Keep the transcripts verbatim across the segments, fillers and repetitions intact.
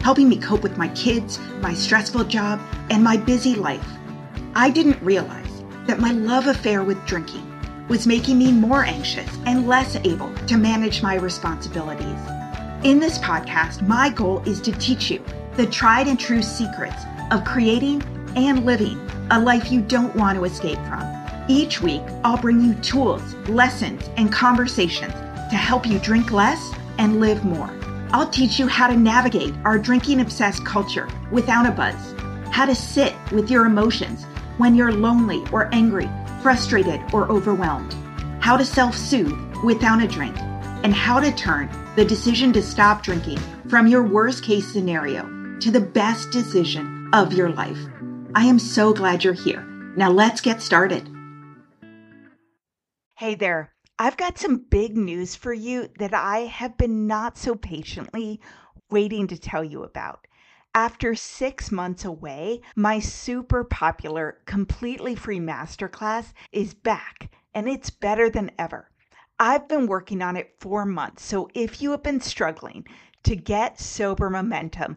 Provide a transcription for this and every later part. helping me cope with my kids, my stressful job, and my busy life. I didn't realize that my love affair with drinking was making me more anxious and less able to manage my responsibilities. In this podcast, my goal is to teach you the tried and true secrets of creating and living a life you don't want to escape from. Each week, I'll bring you tools, lessons, and conversations to help you drink less and live more. I'll teach you how to navigate our drinking-obsessed culture without a buzz, how to sit with your emotions when you're lonely or angry, frustrated or overwhelmed, how to self-soothe without a drink, and how to turn the decision to stop drinking from your worst-case scenario to the best decision of your life. I am so glad you're here. Now let's get started. Hey there. I've got some big news for you that I have been not so patiently waiting to tell you about. After six months away, my super popular, completely free masterclass is back, and it's better than ever. I've been working on it for months, so if you have been struggling to get sober momentum,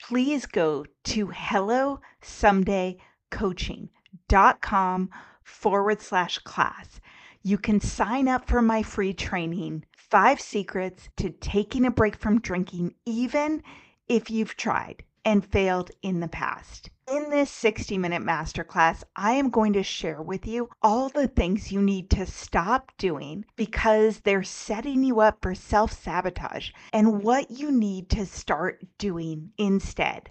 please go to hello someday coaching dot com forward slash class. You can sign up for my free training, Five Secrets to Taking a Break from Drinking, even if you've tried and failed in the past. In this sixty minute masterclass, I am going to share with you all the things you need to stop doing because they're setting you up for self-sabotage and what you need to start doing instead.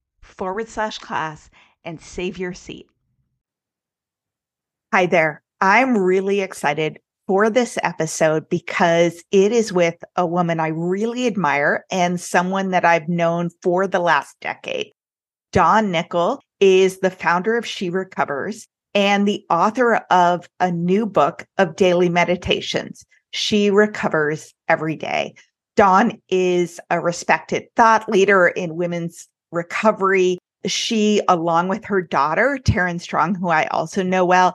forward slash class and save your seat. Hi there. I'm really excited for this episode because it is with a woman I really admire and someone that I've known for the last decade. Dawn Nickel is the founder of She Recovers and the author of a new book of daily meditations, She Recovers Every Day. Dawn is a respected thought leader in women's recovery. She, along with her daughter, Taryn Strong, who I also know well,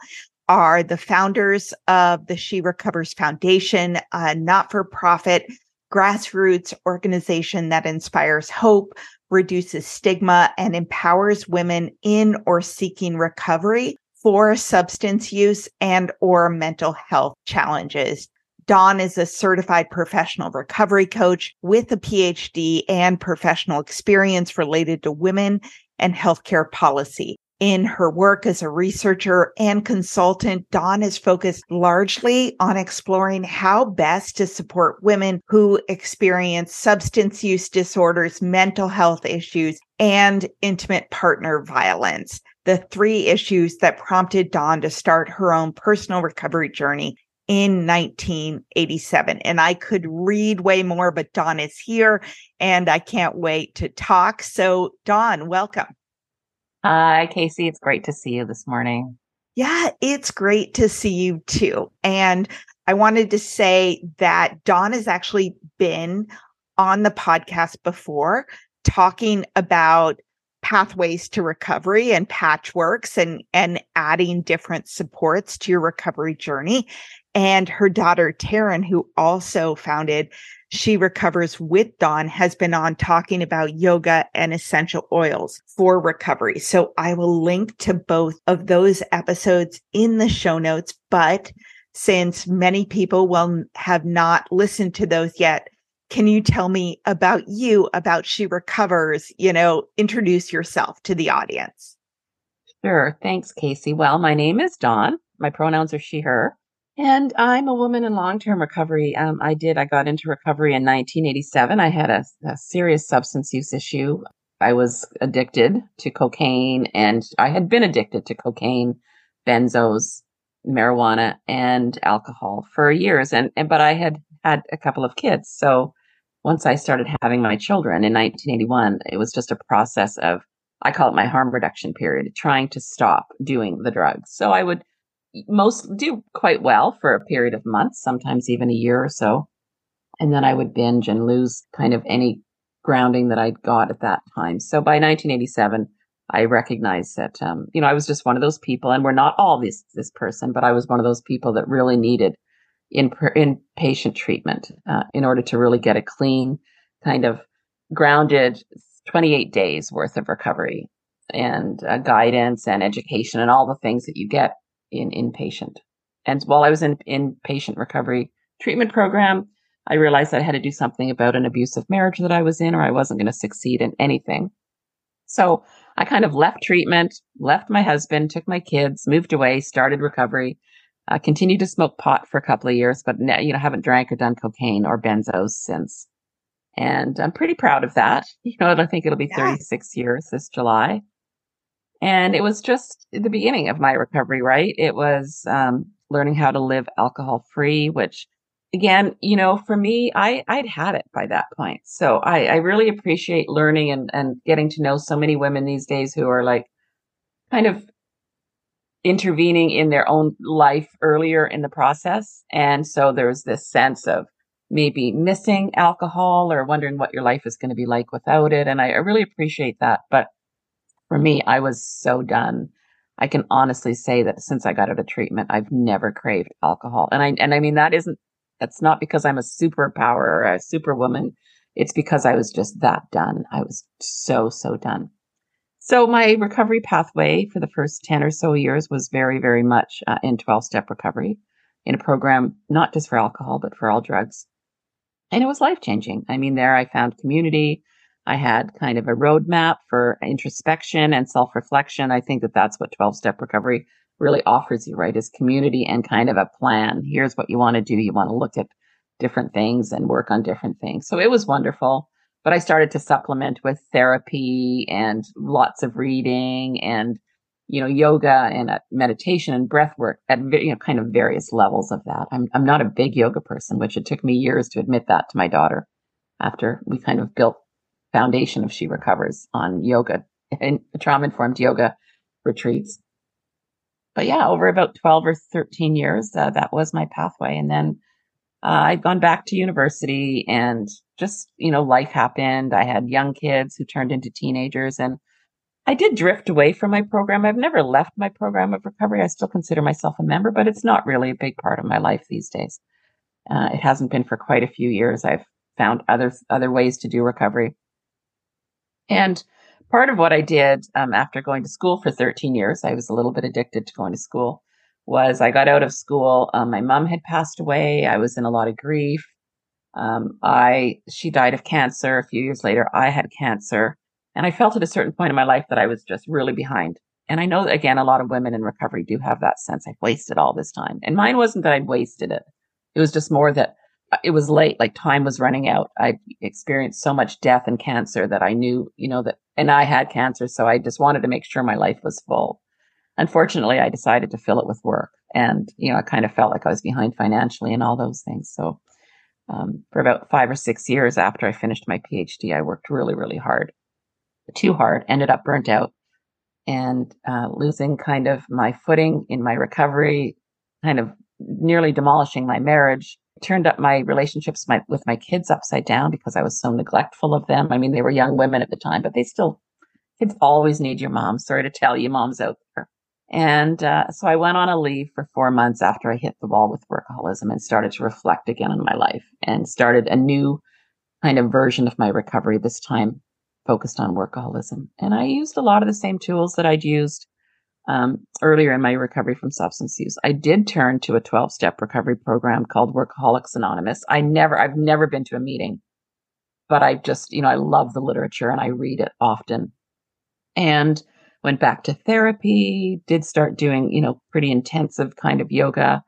are the founders of the She Recovers Foundation, a not-for-profit grassroots organization that inspires hope, reduces stigma, and empowers women in or seeking recovery for substance use and or mental health challenges. Dawn is a certified professional recovery coach with a P H D and professional experience related to women and healthcare policy. In her work as a researcher and consultant, Dawn is focused largely on exploring how best to support women who experience substance use disorders, mental health issues, and intimate partner violence, the three issues that prompted Dawn to start her own personal recovery journey in nineteen eighty-seven. And I could read way more, but Dawn is here and I can't wait to talk. So Dawn, welcome. Hi, Casey. It's great to see you this morning. Yeah, it's great to see you too. And I wanted to say that Dawn has actually been on the podcast before talking about pathways to recovery and patchworks and, and adding different supports to your recovery journey. And her daughter, Taryn, who also founded She Recovers with Dawn, has been on talking about yoga and essential oils for recovery. So I will link to both of those episodes in the show notes. But since many people will have not listened to those yet, can you tell me about you, about She Recovers, you know, introduce yourself to the audience? Sure. Thanks, Casey. Well, my name is Dawn. My pronouns are she, her, and I'm a woman in long-term recovery. Um, I did. I got into recovery in nineteen eighty-seven. I had a, a serious substance use issue. I was addicted to cocaine, and I had been addicted to cocaine, benzos, marijuana, and alcohol for years. And, and but I had had a couple of kids. So once I started having my children in nineteen eighty-one, it was just a process of, I call it my harm reduction period, trying to stop doing the drugs. So I would most do quite well for a period of months, sometimes even a year or so. And then I would binge and lose kind of any grounding that I'd got at that time. So by nineteen eighty-seven, I recognized that, um, you know, I was just one of those people, and we're not all this, this person, but I was one of those people that really needed in, in patient treatment uh, in order to really get a clean, kind of grounded twenty-eight days worth of recovery and uh, guidance and education and all the things that you get in inpatient. And while I was in inpatient recovery treatment program, I realized that I had to do something about an abusive marriage that I was in, or I wasn't going to succeed in anything. So I kind of left treatment, left my husband, took my kids, moved away, started recovery, uh, continued to smoke pot for a couple of years, but you know, haven't drank or done cocaine or benzos since. And I'm pretty proud of that. You know, I think it'll be thirty-six years this July. And it was just the beginning of my recovery, right? It was um, learning how to live alcohol-free, which, again, you know, for me, I, I'd had it by that point. So I, I really appreciate learning and, and getting to know so many women these days who are like kind of intervening in their own life earlier in the process. And so there's this sense of maybe missing alcohol or wondering what your life is going to be like without it. And I, I really appreciate that. But for me, I was so done. I can honestly say that since I got out of treatment, I've never craved alcohol. And I, and I mean, that isn't, that's not because I'm a superpower or a superwoman. It's because I was just that done. I was so, so done. So my recovery pathway for the first ten or so years was very, very much uh, in twelve-step recovery, in a program, not just for alcohol, but for all drugs. And it was life-changing. I mean, there I found community. I had kind of a roadmap for introspection and self-reflection. I think that that's what twelve-step recovery really offers you, right? Is community and kind of a plan. Here's what you want to do. You want to look at different things and work on different things. So it was wonderful. But I started to supplement with therapy and lots of reading and, you know, yoga and meditation and breath work at, you know, kind of various levels of that. I'm I'm not a big yoga person, which it took me years to admit that to my daughter after we kind of built foundation of She Recovers on yoga and trauma-informed yoga retreats. But yeah, over about twelve or thirteen years, uh, that was my pathway. And then uh, I'd gone back to university and just, you know, life happened. I had young kids who turned into teenagers, and I did drift away from my program. I've never left my program of recovery. I still consider myself a member, but it's not really a big part of my life these days. Uh, it hasn't been for quite a few years. I've found other other ways to do recovery. And part of what I did um, after going to school for thirteen years, I was a little bit addicted to going to school, was I got out of school. Um, my mom had passed away. I was in a lot of grief. Um, I she died of cancer. A few years later, I had cancer. And I felt at a certain point in my life that I was just really behind. And I know that, again, a lot of women in recovery do have that sense. I've wasted all this time. And mine wasn't that I'd wasted it. It was just more that it was late, like time was running out. I experienced so much death and cancer that I knew, you know, that, and I had cancer. So I just wanted to make sure my life was full. Unfortunately, I decided to fill it with work. And, you know, I kind of felt like I was behind financially and all those things. So um, for about five or six years after I finished my PhD, I worked really, really hard. Too hard, ended up burnt out and uh, losing kind of my footing in my recovery, kind of nearly demolishing my marriage, turned up my relationships my, with my kids upside down because I was so neglectful of them. I mean, they were young women at the time, but they still, kids always need your mom. Sorry to tell you, moms out there. And uh, so I went on a leave for four months after I hit the wall with workaholism and started to reflect again on my life and started a new kind of version of my recovery, this time focused on workaholism. And I used a lot of the same tools that I'd used um, earlier in my recovery from substance use. I did turn to a twelve-step recovery program called Workaholics Anonymous. I never, I've never been to a meeting, but I just, you know, I love the literature and I read it often. And went back to therapy, did start doing, you know, pretty intensive kind of yoga,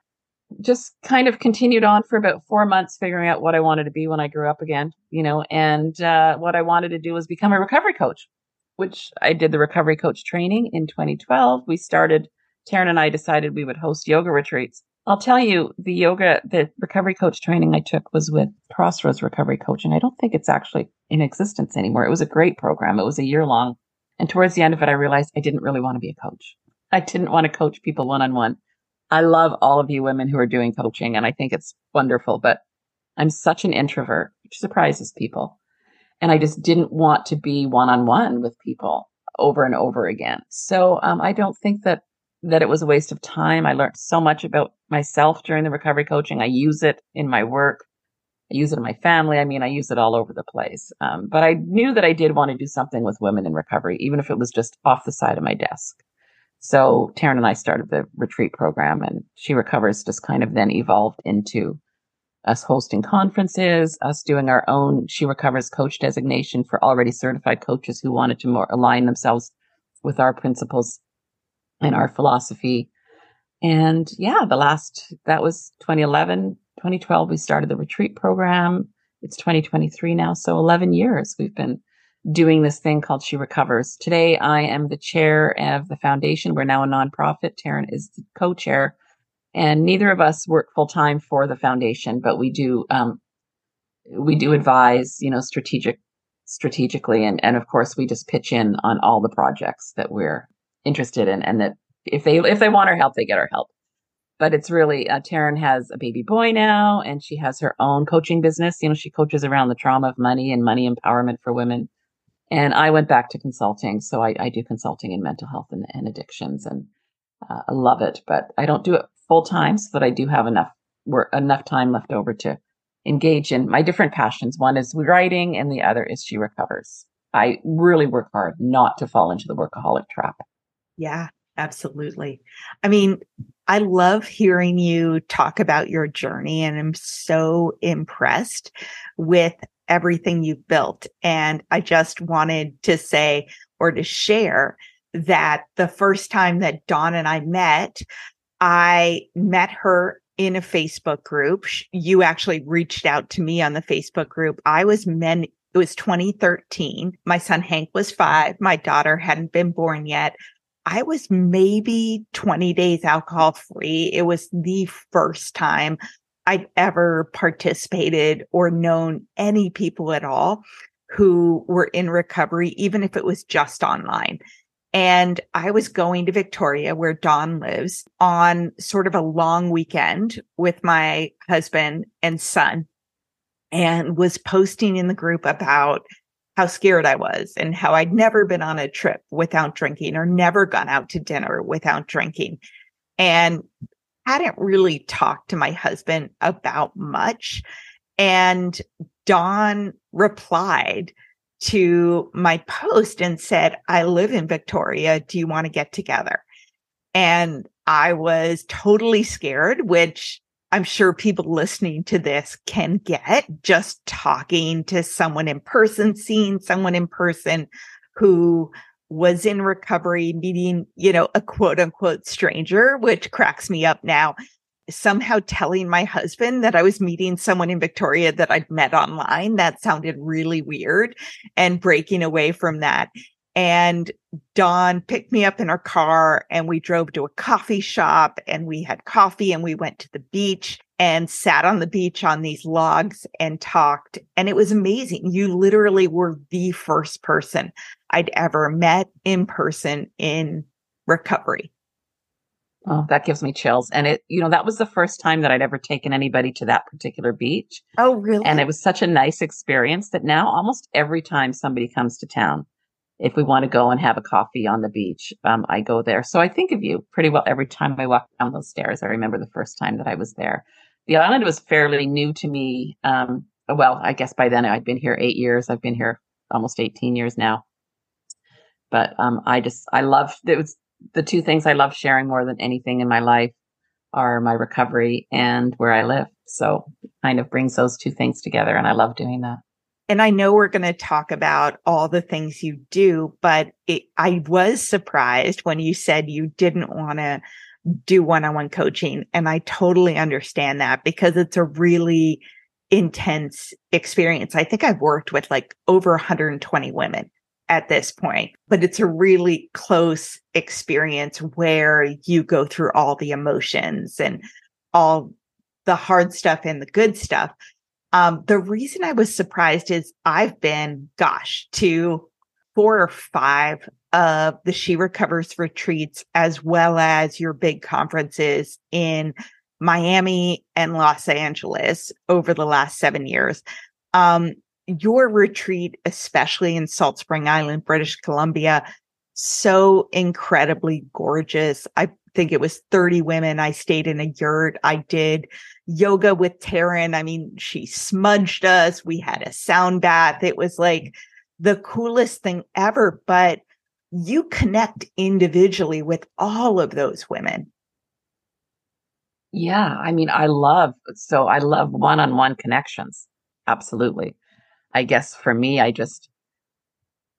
just kind of continued on for about four months, figuring out what I wanted to be when I grew up again, you know, and uh, what I wanted to do was become a recovery coach, which I did the recovery coach training in twenty twelve. We started, Taryn and I decided we would host yoga retreats. I'll tell you, the yoga, the recovery coach training I took was with Crossroads Recovery Coach, and I don't think it's actually in existence anymore. It was a great program. It was a year long. And towards the end of it, I realized I didn't really want to be a coach. I didn't want to coach people one-on-one. I love all of you women who are doing coaching, and I think it's wonderful, but I'm such an introvert, which surprises people. And I just didn't want to be one-on-one with people over and over again. So um, I don't think that, that it was a waste of time. I learned so much about myself during the recovery coaching. I use it in my work. I use it in my family. I mean, I use it all over the place. Um, but I knew that I did want to do something with women in recovery, even if it was just off the side of my desk. So Taryn and I started the retreat program, and She Recovers just kind of then evolved into us hosting conferences, us doing our own She Recovers coach designation for already certified coaches who wanted to more align themselves with our principles and our philosophy. And yeah, the last, that was twenty eleven, twenty twelve, we started the retreat program. It's twenty twenty-three now, so eleven years we've been doing this thing called She Recovers. Today, I am the chair of the foundation. We're now a nonprofit. Taryn is the co-chair, and neither of us work full time for the foundation, but we do um, we do advise, you know, strategic strategically, and and of course, we just pitch in on all the projects that we're interested in, and that if they if they want our help, they get our help. But it's really uh, Taryn has a baby boy now, and she has her own coaching business. You know, she coaches around the trauma of money and money empowerment for women. And I went back to consulting. So I, I do consulting in mental health and, and addictions, and uh, I love it, but I don't do it full time so that I do have enough work, enough time left over to engage in my different passions. One is writing and the other is She Recovers. I really work hard not to fall into the workaholic trap. Yeah, absolutely. I mean, I love hearing you talk about your journey, and I'm so impressed with everything you've built. And I just wanted to say, or to share, that the first time that Dawn and I met, I met her in a Facebook group. You actually reached out to me on the Facebook group. I was men, it was twenty thirteen. My son Hank was five. My daughter hadn't been born yet. I was maybe twenty days alcohol free. It was the first time I've ever participated or known any people at all who were in recovery, even if it was just online. And I was going to Victoria, where Dawn lives, on sort of a long weekend with my husband and son, and was posting in the group about how scared I was and how I'd never been on a trip without drinking, or never gone out to dinner without drinking. And hadn't really talked to my husband about much. And Dawn replied to my post and said, I live in Victoria. Do you want to get together? And I was totally scared, which I'm sure people listening to this can get, just talking to someone in person, seeing someone in person who was in recovery, meeting, you know, a quote unquote stranger, which cracks me up now, somehow telling my husband that I was meeting someone in Victoria that I'd met online. That sounded really weird, and breaking away from that. And Dawn picked me up in her car, and we drove to a coffee shop, and we had coffee, and we went to the beach and sat on the beach on these logs and talked. And it was amazing. You literally were the first person I'd ever met in person in recovery. Oh, that gives me chills. And it, you know, that was the first time that I'd ever taken anybody to that particular beach. Oh, really? And it was such a nice experience that now almost every time somebody comes to town, if we want to go and have a coffee on the beach, um, I go there. So I think of you pretty well every time I walk down those stairs. I remember the first time that I was there. The island was fairly new to me. Um, well, I guess by then I'd been here eight years. I've been here almost eighteen years now. But um, I just, I love, it was the two things I love sharing more than anything in my life are my recovery and where I live. So it kind of brings those two things together. And I love doing that. And I know we're going to talk about all the things you do, but it, I was surprised when you said you didn't want to do one-on-one coaching. And I totally understand that because it's a really intense experience. I think I've worked with like over one hundred twenty women at this point, but it's a really close experience where you go through all the emotions and all the hard stuff and the good stuff. Um, the reason I was surprised is I've been, gosh, to four or five of the She Recovers retreats, as well as your big conferences in Miami and Los Angeles over the last seven years. Um, your retreat, especially in Salt Spring Island, British Columbia, so incredibly gorgeous. I think it was thirty women. I stayed in a yurt. I did yoga with Taryn. I mean, she smudged us. We had a sound bath. It was like the coolest thing ever, but you connect individually with all of those women. Yeah. I mean, I love, so I love one-on-one connections. Absolutely. I guess for me, I just,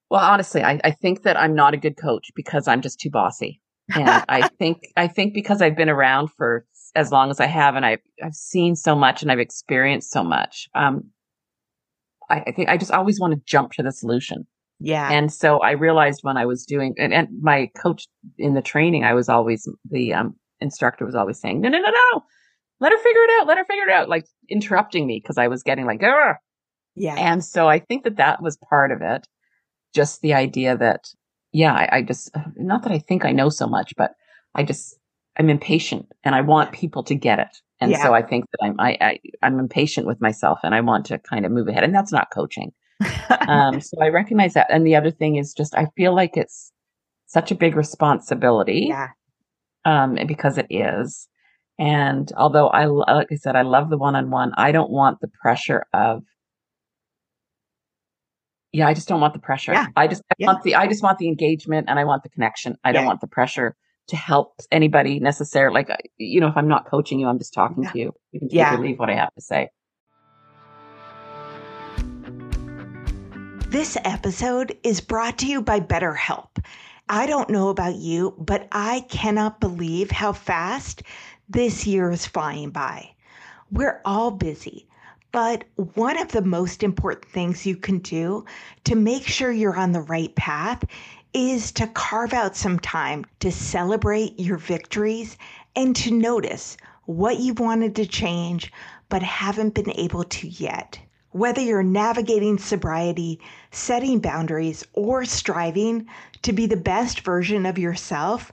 well, honestly, I, I think that I'm not a good coach because I'm just too bossy. And I think, I think because I've been around for as long as I have, and I've, I've seen so much and I've experienced so much. Um, I, I think I just always want to jump to the solution. Yeah. And so I realized when I was doing, and, and my coach in the training, I was always, the um, instructor was always saying, no, no, no, no, let her figure it out. Let her figure it out. Like interrupting me. Cause I was getting like, Argh. Yeah. And so I think that that was part of it. Just the idea that, yeah, I, I just, not that I think I know so much, but I just, I'm impatient and I want people to get it. And yeah. so I think that I'm, I, I, I'm impatient with myself and I want to kind of move ahead, and that's not coaching. um, so I recognize that. And the other thing is just, I feel like it's such a big responsibility, yeah. um, because it is. And although I, like I said, I love the one-on-one, I don't want the pressure of, yeah, I just don't want the pressure. Yeah. I just I yeah. want the, I just want the engagement and I want the connection. I yeah. don't want the pressure to help anybody necessarily. Like, you know, if I'm not coaching you, I'm just talking yeah. to you. You can yeah. take or leave what I have to say. This episode is brought to you by BetterHelp. I don't know about you, but I cannot believe how fast this year is flying by. We're all busy. But one of the most important things you can do to make sure you're on the right path is to carve out some time to celebrate your victories and to notice what you wanted to change but haven't been able to yet. Whether you're navigating sobriety, setting boundaries, or striving to be the best version of yourself,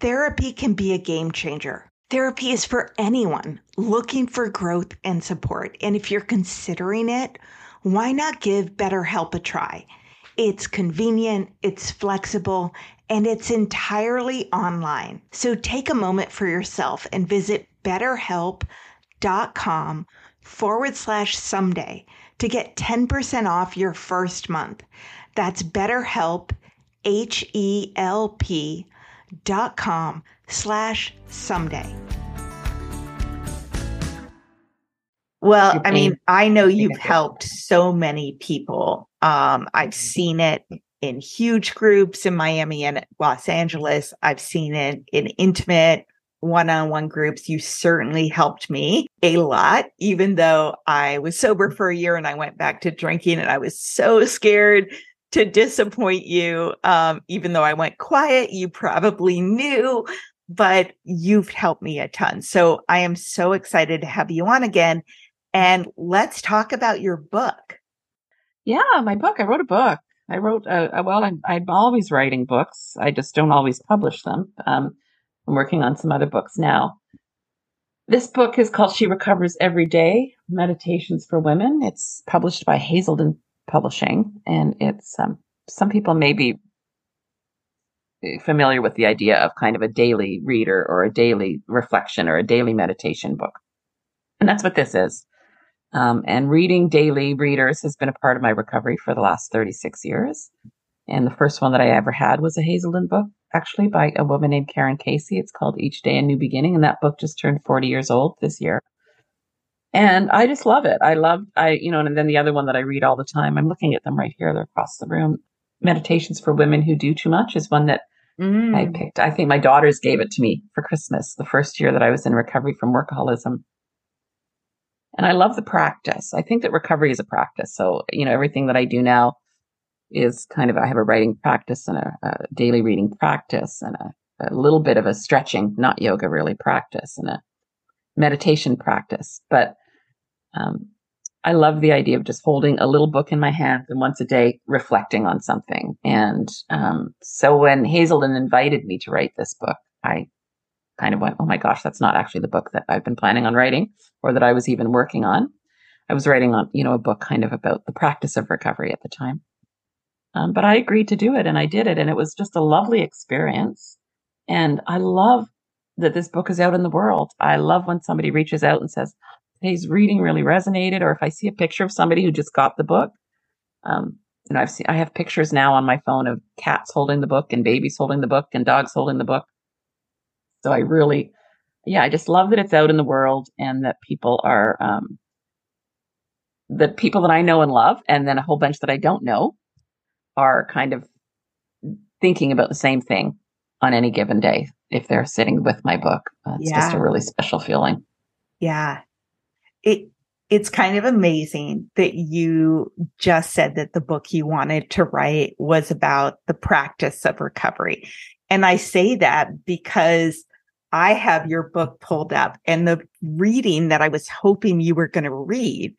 therapy can be a game changer. Therapy is for anyone looking for growth and support. And if you're considering it, why not give BetterHelp a try? It's convenient, it's flexible, and it's entirely online. So take a moment for yourself and visit betterhelp.com forward slash someday to get ten percent off your first month. That's BetterHelp, H E L P dot com slash someday. Well, I mean, I know you've helped so many people. Um, I've seen it in huge groups in Miami and Los Angeles. I've seen it in intimate one-on-one groups. You certainly helped me a lot, even though I was sober for a year and I went back to drinking and I was so scared to disappoint you. Um, even though I went quiet, you probably knew, but you've helped me a ton. So I am so excited to have you on again. And let's talk about your book. Yeah, my book. I wrote a book. I wrote, a, a, well, I'm, I'm always writing books. I just don't always publish them. Um, I'm working on some other books now. This book is called She Recovers Every Day, Meditations for Women. It's published by Hazelden Publishing, and it's um, some people may be familiar with the idea of kind of a daily reader or a daily reflection or a daily meditation book, and that's what this is. Um, and reading daily readers has been a part of my recovery for the last thirty-six years. And the first one that I ever had was a Hazelden book, actually by a woman named Karen Casey. It's called Each Day a New Beginning, and that book just turned forty years old this year. And I just love it. I love, I, you know, and then the other one that I read all the time, I'm looking at them right here. They're across the room. Meditations for Women Who Do Too Much is one that mm. I picked. I think my daughters gave it to me for Christmas, the first year that I was in recovery from workaholism. And I love the practice. I think that recovery is a practice. So, you know, everything that I do now is kind of, I have a writing practice and a, a daily reading practice and a, a little bit of a stretching, not yoga really, practice and a meditation practice. But um, I love the idea of just holding a little book in my hand and once a day reflecting on something. And um, so when Hazelden invited me to write this book, I kind of went, oh my gosh, that's not actually the book that I've been planning on writing or that I was even working on. I was writing on, you know, a book kind of about the practice of recovery at the time. Um, but I agreed to do it and I did it. And it was just a lovely experience. And I love that this book is out in the world. I love when somebody reaches out and says, today's reading really resonated. Or if I see a picture of somebody who just got the book, um, you know, I've seen, I have pictures now on my phone of cats holding the book and babies holding the book and dogs holding the book. So I really, yeah, I just love that it's out in the world and that people are, um, the people that I know and love, and then a whole bunch that I don't know are kind of thinking about the same thing on any given day. If they're sitting with my book, uh, it's yeah. just a really special feeling. Yeah. It, it's kind of amazing that you just said that the book you wanted to write was about the practice of recovery. And I say that because I have your book pulled up, and the reading that I was hoping you were going to read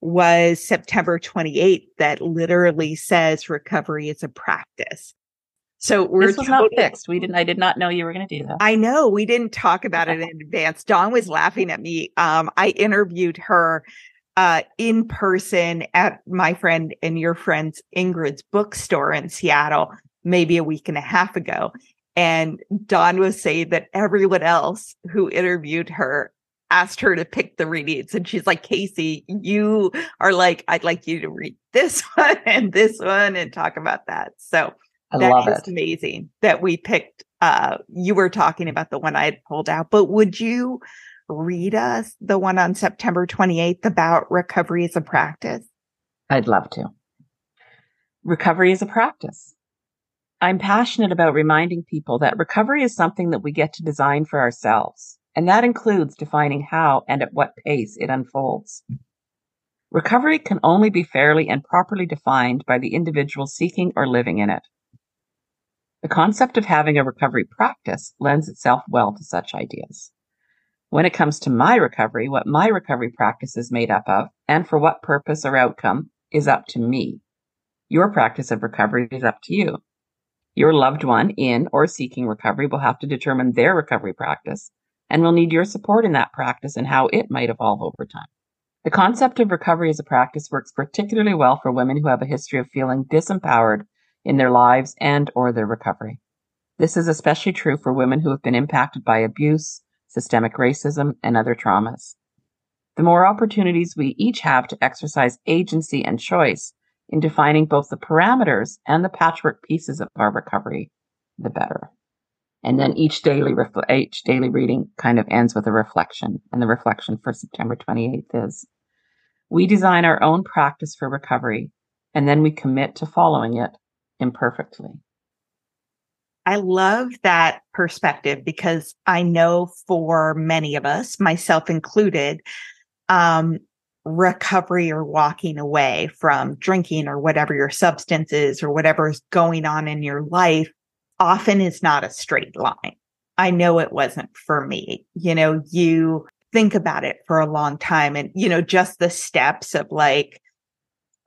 was September twenty-eighth that literally says recovery is a practice. So we're this was totally, not fixed. We didn't, I did not know you were going to do that. I know we didn't talk about it in advance. Dawn was laughing at me. Um, I interviewed her uh, in person at my friend and your friend's Ingrid's bookstore in Seattle, maybe a week and a half ago. And Dawn was saying that everyone else who interviewed her asked her to pick the readings. And she's like, Casey, you are like, I'd like you to read this one and this one and talk about that. So I that love is it. Amazing that we picked, uh, you were talking about the one I had pulled out, but would you read us the one on September twenty-eighth about recovery as a practice? I'd love to. Recovery as a practice. I'm passionate about reminding people that recovery is something that we get to design for ourselves, and that includes defining how and at what pace it unfolds. Recovery can only be fairly and properly defined by the individual seeking or living in it. The concept of having a recovery practice lends itself well to such ideas. When it comes to my recovery, what my recovery practice is made up of, and for what purpose or outcome, is up to me. Your practice of recovery is up to you. Your loved one in or seeking recovery will have to determine their recovery practice and will need your support in that practice and how it might evolve over time. The concept of recovery as a practice works particularly well for women who have a history of feeling disempowered in their lives and or their recovery. This is especially true for women who have been impacted by abuse, systemic racism, and other traumas. The more opportunities we each have to exercise agency and choice in defining both the parameters and the patchwork pieces of our recovery, the better. And then each daily refle- each daily reading kind of ends with a reflection, and the reflection for September twenty-eighth is, we design our own practice for recovery, and then we commit to following it imperfectly. I love that perspective because I know for many of us, myself included, um, recovery or walking away from drinking or whatever your substance is or whatever is going on in your life often is not a straight line. I know it wasn't for me. You know, you think about it for a long time and, you know, just the steps of like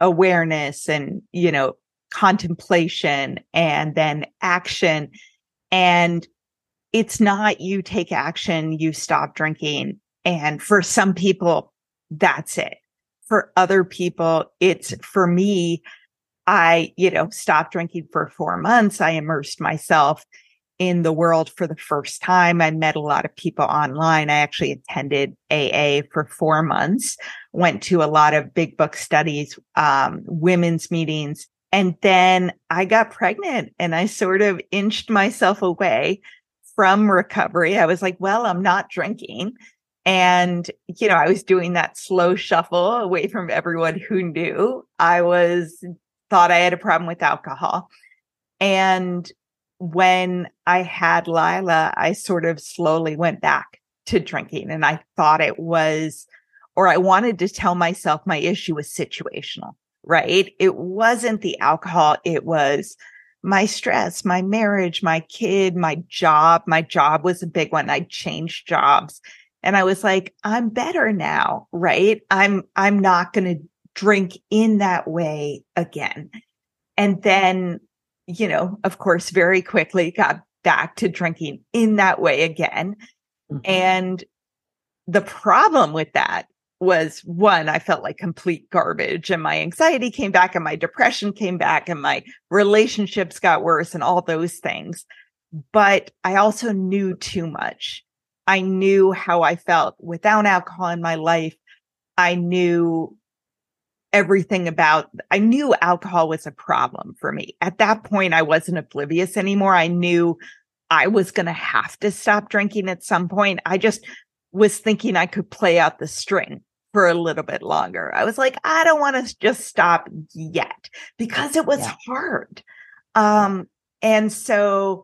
awareness and, you know, contemplation and then action. And it's not you take action, you stop drinking. And for some people, that's it. For other people, it's for me, I, you know, stopped drinking for four months. I immersed myself in the world for the first time. I met a lot of people online. I actually attended A A for four months, went to a lot of big book studies, um, women's meetings. And then I got pregnant and I sort of inched myself away from recovery. I was like, well, I'm not drinking. And, you know, I was doing that slow shuffle away from everyone who knew I was, thought I had a problem with alcohol. And when I had Lila, I sort of slowly went back to drinking, and I thought it was, or I wanted to tell myself my issue was situational, right? It wasn't the alcohol. It was my stress, my marriage, my kid, my job. My job was a big one. I changed jobs. And I was like, I'm better now, right? I'm I'm not going to drink in that way again. And then, you know, of course, very quickly got back to drinking in that way again. Mm-hmm. And the problem with that was, one, I felt like complete garbage, and my anxiety came back, and my depression came back, and my relationships got worse, and all those things. But I also knew too much. I knew how I felt without alcohol in my life. I knew everything about, I knew alcohol was a problem for me. At that point, I wasn't oblivious anymore. I knew I was going to have to stop drinking at some point. I just was thinking I could play out the string for a little bit longer. I was like, I don't want to just stop yet, because it was yeah. hard. Um, and so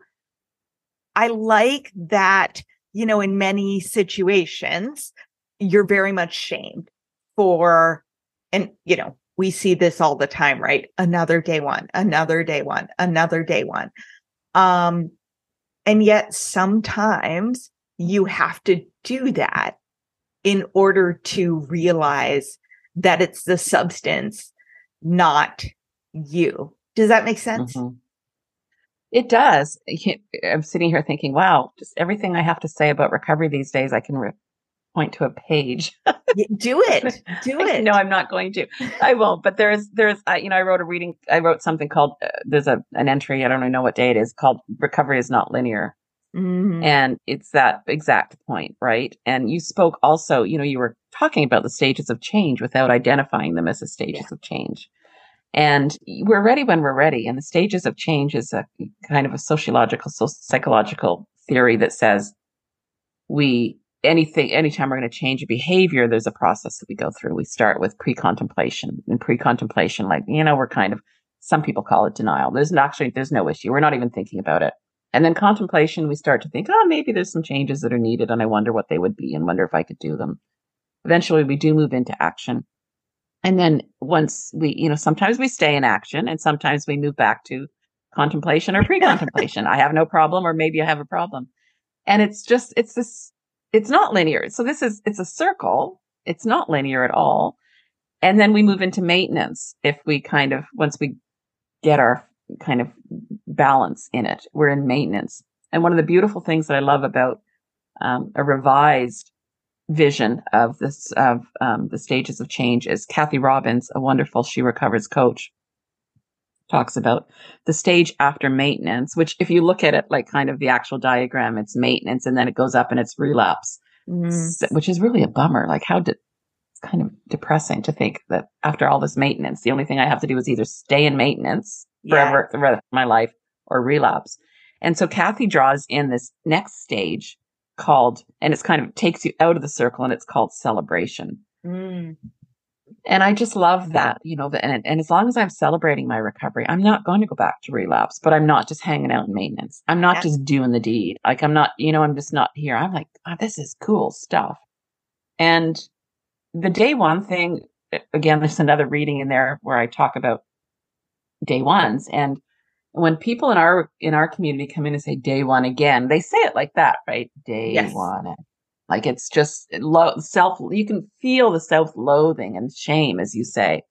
I like that. You know, in many situations, you're very much shamed for, and, you know, we see this all the time, right? Another day one, another day one, another day one. Um, and yet sometimes you have to do that in order to realize that it's the substance, not you. Does that make sense? Mm-hmm. It does. I'm sitting here thinking, wow, just everything I have to say about recovery these days, I can re- point to a page. Do it. Do it. No, I'm not going to. I won't. But there is, there is, uh, you know, I wrote a reading, I wrote something called, uh, there's a an entry, I don't even know what day it is, called Recovery is Not Linear. Mm-hmm. And it's that exact point, right? And you spoke also, you know, you were talking about the stages of change without identifying them as the stages yeah. of change. And we're ready when we're ready. And the stages of change is a kind of a sociological, psychological theory that says we, anything, anytime we're going to change a behavior, there's a process that we go through. We start with pre-contemplation, and pre-contemplation, like, you know, we're kind of, some people call it denial. There's not, actually, there's no issue. We're not even thinking about it. And then contemplation, we start to think, oh, maybe there's some changes that are needed, and I wonder what they would be, and wonder if I could do them. Eventually we do move into action. And then once we, you know, sometimes we stay in action, and sometimes we move back to contemplation or pre-contemplation. I have no problem, or maybe I have a problem. And it's just, it's this, it's not linear. So this is, it's a circle. It's not linear at all. And then we move into maintenance. If we kind of, once we get our kind of balance in it, we're in maintenance. And one of the beautiful things that I love about um, a revised vision of this, of um, the stages of change is Kathy Robbins, a wonderful She Recovers coach, talks about the stage after maintenance, which if you look at it like kind of the actual diagram, it's maintenance, and then it goes up and it's relapse, mm. so, which is really a bummer. Like how did, it's kind of depressing to think that after all this maintenance, the only thing I have to do is either stay in maintenance forever yeah. the rest of my life or relapse. And so Kathy draws in this next stage called, and it's kind of takes you out of the circle, and it's called celebration. Mm. And I just love that, you know, and, and as long as I'm celebrating my recovery, I'm not going to go back to relapse, but I'm not just hanging out in maintenance. I'm not yeah. just doing the deed. Like I'm not, you know, I'm just not here. I'm like, oh, this is cool stuff. And the day one thing, again, there's another reading in there where I talk about day ones. And when people in our in our community come in and say day one again, they say it like that, right? Day yes. one. Like it's just lo- self, you can feel the self-loathing and shame as you say.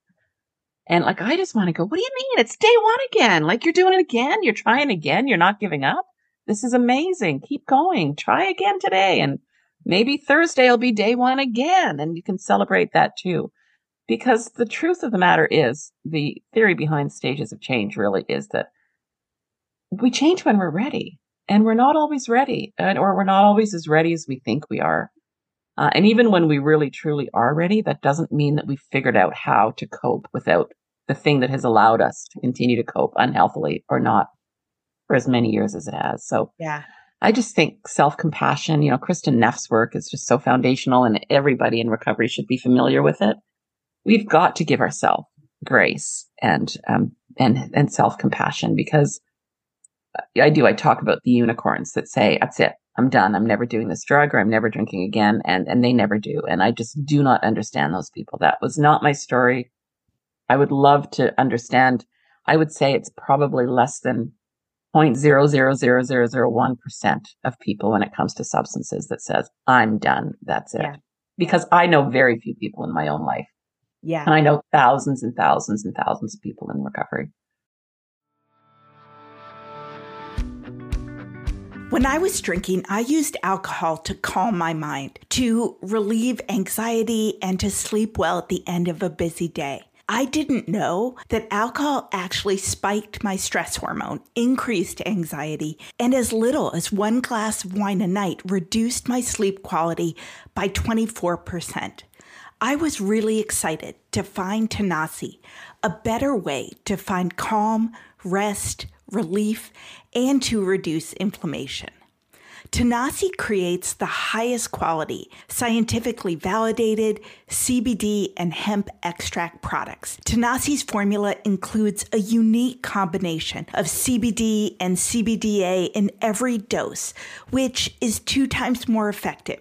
And like, I just want to go, what do you mean? It's day one again. Like you're doing it again. You're trying again. You're not giving up. This is amazing. Keep going. Try again today. And maybe Thursday will be day one again. And you can celebrate that too. Because the truth of the matter is, the theory behind stages of change really is that we change when we're ready, and we're not always ready, and or we're not always as ready as we think we are. Uh, and even when we really, truly are ready, that doesn't mean that we figured out how to cope without the thing that has allowed us to continue to cope unhealthily or not for as many years as it has. So yeah, I just think self-compassion, you know, Kristen Neff's work is just so foundational, and everybody in recovery should be familiar with it. We've got to give ourselves grace and um, and and self-compassion, because I do. I talk about the unicorns that say, that's it. I'm done. I'm never doing this drug, or I'm never drinking again. And, and they never do. And I just do not understand those people. That was not my story. I would love to understand. I would say it's probably less than zero point zero zero zero zero zero one percent of people when it comes to substances that says, I'm done. That's it. Yeah. Because I know very few people in my own life. Yeah. And I know thousands and thousands and thousands of people in recovery. When I was drinking, I used alcohol to calm my mind, to relieve anxiety, and to sleep well at the end of a busy day. I didn't know that alcohol actually spiked my stress hormone, increased anxiety, and as little as one glass of wine a night reduced my sleep quality by twenty-four percent. I was really excited to find Tanasi, a better way to find calm, rest, relief, and to reduce inflammation. Tanasi creates the highest quality, scientifically validated C B D and hemp extract products. Tanasi's formula includes a unique combination of C B D and C B D A in every dose, which is two times more effective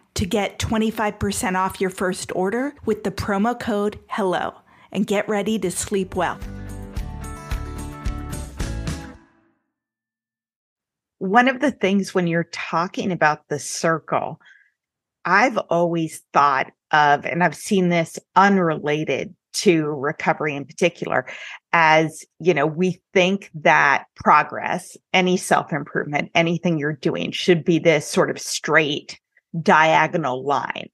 to get twenty-five percent off your first order with the promo code HELLO, and get ready to sleep well. One of the things when you're talking about the circle, I've always thought of, and I've seen this unrelated to recovery in particular, as, you know, we think that progress, any self-improvement, anything you're doing should be this sort of straight diagonal line.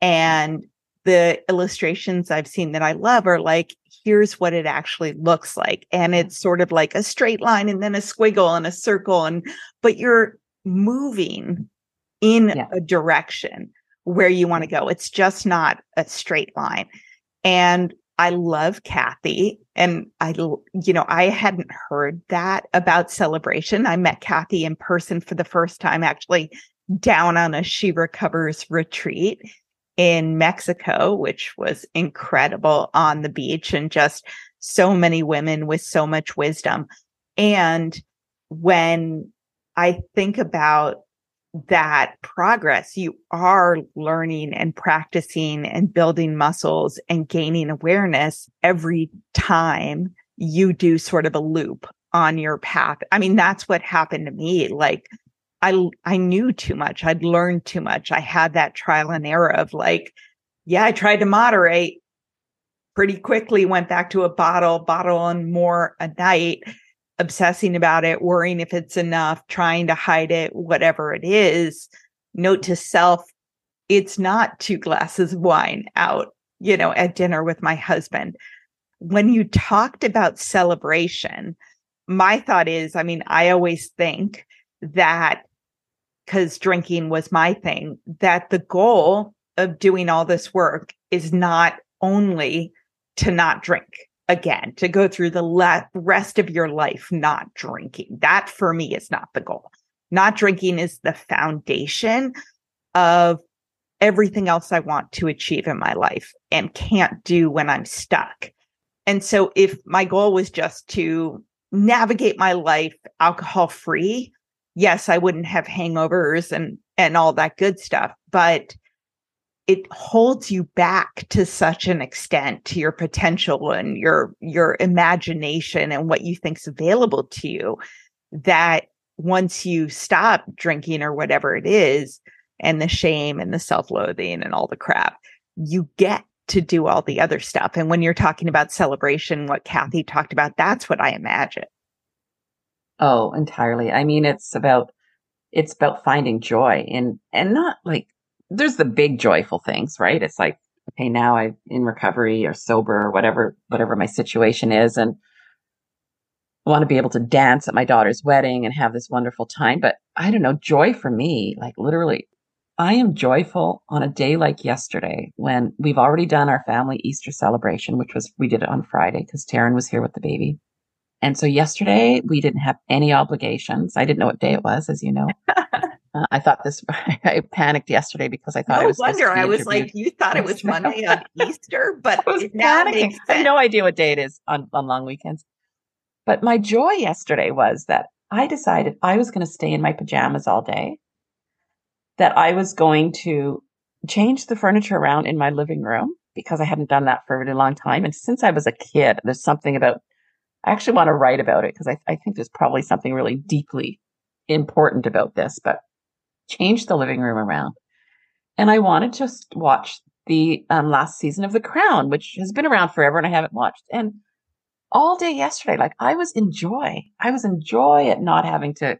And the illustrations I've seen that I love are like, here's what it actually looks like. And it's sort of like a straight line and then a squiggle and a circle. And, but you're moving in yeah. a direction where you want to go. It's just not a straight line. And I love Kathy. And I, you know, I hadn't heard that about celebration. I met Kathy in person for the first time, actually, down on a She Recovers retreat in Mexico, which was incredible, on the beach, and just so many women with so much wisdom. And when I think about that progress, you are learning and practicing and building muscles and gaining awareness every time you do sort of a loop on your path. I mean, that's what happened to me. Like, I I knew too much. I'd learned too much. I had that trial and error of like, yeah, I tried to moderate pretty quickly, went back to a bottle, bottle and more a night, obsessing about it, worrying if it's enough, trying to hide it, whatever it is. Note to self, it's not two glasses of wine out, you know, at dinner with my husband. When you talked about celebration, my thought is, I mean, I always think that, because drinking was my thing, that the goal of doing all this work is not only to not drink again, to go through the le- rest of your life not drinking. That for me is not the goal. Not drinking is the foundation of everything else I want to achieve in my life and can't do when I'm stuck. And so if my goal was just to navigate my life alcohol-free, yes, I wouldn't have hangovers and, and all that good stuff, but it holds you back to such an extent, to your potential and your, your imagination and what you think's available to you, that once you stop drinking or whatever it is, and the shame and the self-loathing and all the crap, you get to do all the other stuff. And when you're talking about celebration, what Kathy talked about, that's what I imagine. Oh, entirely. I mean, it's about, it's about finding joy in, and not like there's the big joyful things, right? It's like, okay, now I'm in recovery or sober or whatever, whatever my situation is. And I want to be able to dance at my daughter's wedding and have this wonderful time. But I don't know, joy for me, like literally, I am joyful on a day like yesterday when we've already done our family Easter celebration, which was, we did it on Friday because Taryn was here with the baby. And so yesterday we didn't have any obligations. I didn't know what day it was, as you know. Uh, I thought this, I panicked yesterday because I thought no it was No wonder, I was like, you thought it was Monday on Easter, but I was panicking. I have no idea what day it is on, on long weekends. But my joy yesterday was that I decided I was going to stay in my pajamas all day, that I was going to change the furniture around in my living room because I hadn't done that for a really long time. And since I was a kid, there's something about, I actually want to write about it because I, I think there's probably something really deeply important about this, but change the living room around. And I wanted to watch the um, last season of The Crown, which has been around forever and I haven't watched. And all day yesterday, like I was in joy. I was in joy at not having to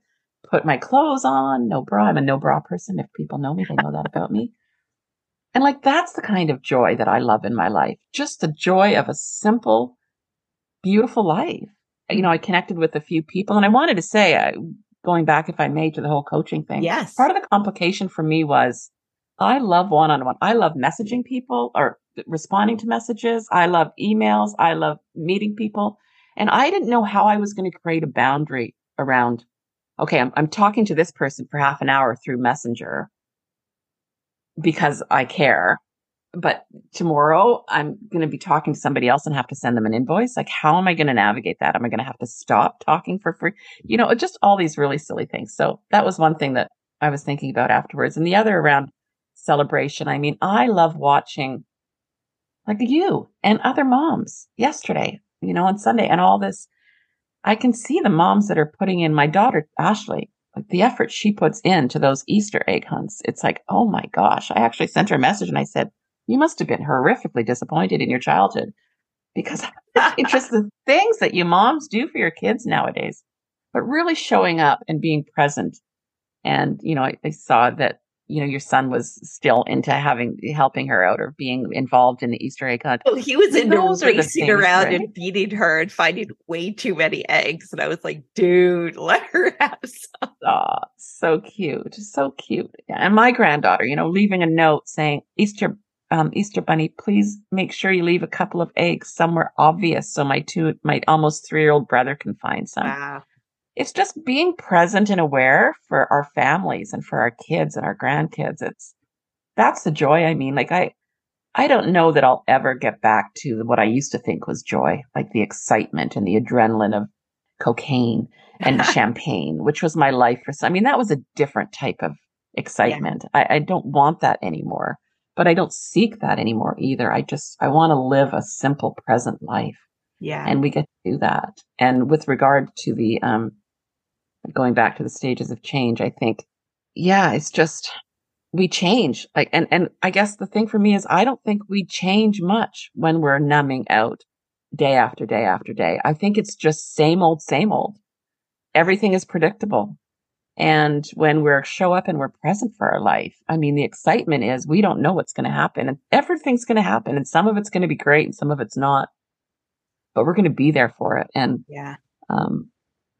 put my clothes on, no bra. I'm a no bra person. If people know me, they know that about me. And like, that's the kind of joy that I love in my life. Just the joy of a simple, beautiful life. You know, I connected with a few people and I wanted to say, I, going back, if I may, to the whole coaching thing. Yes. Part of the complication for me was I love one-on-one. I love messaging people or responding to messages. I love emails. I love meeting people. And I didn't know how I was going to create a boundary around, okay, I'm, I'm talking to this person for half an hour through Messenger because I care. But tomorrow I'm going to be talking to somebody else and have to send them an invoice. Like, how am I going to navigate that? Am I going to have to stop talking for free? You know, just all these really silly things. So that was one thing that I was thinking about afterwards. And the other around celebration. I mean, I love watching like you and other moms yesterday, you know, on Sunday and all this. I can see the moms that are putting in, my daughter, Ashley, like the effort she puts into those Easter egg hunts. It's like, oh my gosh, I actually sent her a message and I said, you must have been horrifically disappointed in your childhood because it's just the things that you moms do for your kids nowadays, but really showing up and being present. And, you know, I, I saw that, you know, your son was still into having, helping her out or being involved in the Easter egg hunt. Well, he was into racing things, around right? and feeding her and finding way too many eggs. And I was like, dude, let her have some. Aw, so cute. So cute. Yeah. And my granddaughter, you know, leaving a note saying, Easter Um, Easter Bunny, please make sure you leave a couple of eggs somewhere obvious so my two, my almost three-year-old brother can find some. Wow. It's just being present and aware for our families and for our kids and our grandkids. It's, that's the joy. I mean, like I, I don't know that I'll ever get back to what I used to think was joy, like the excitement and the adrenaline of cocaine and champagne, which was my life for some. I mean, that was a different type of excitement. Yeah. I, I don't want that anymore. But I don't seek that anymore either. I just, I want to live a simple, present life. Yeah. And we get to do that. And with regard to the, um, going back to the stages of change, I think, yeah, it's just, we change. Like, and, and I guess the thing for me is I don't think we change much when we're numbing out day after day after day. I think it's just same old, same old. Everything is predictable. And when we're show up and we're present for our life, I mean, the excitement is we don't know what's going to happen and everything's going to happen. And some of it's going to be great and some of it's not, but we're going to be there for it. And, yeah, um,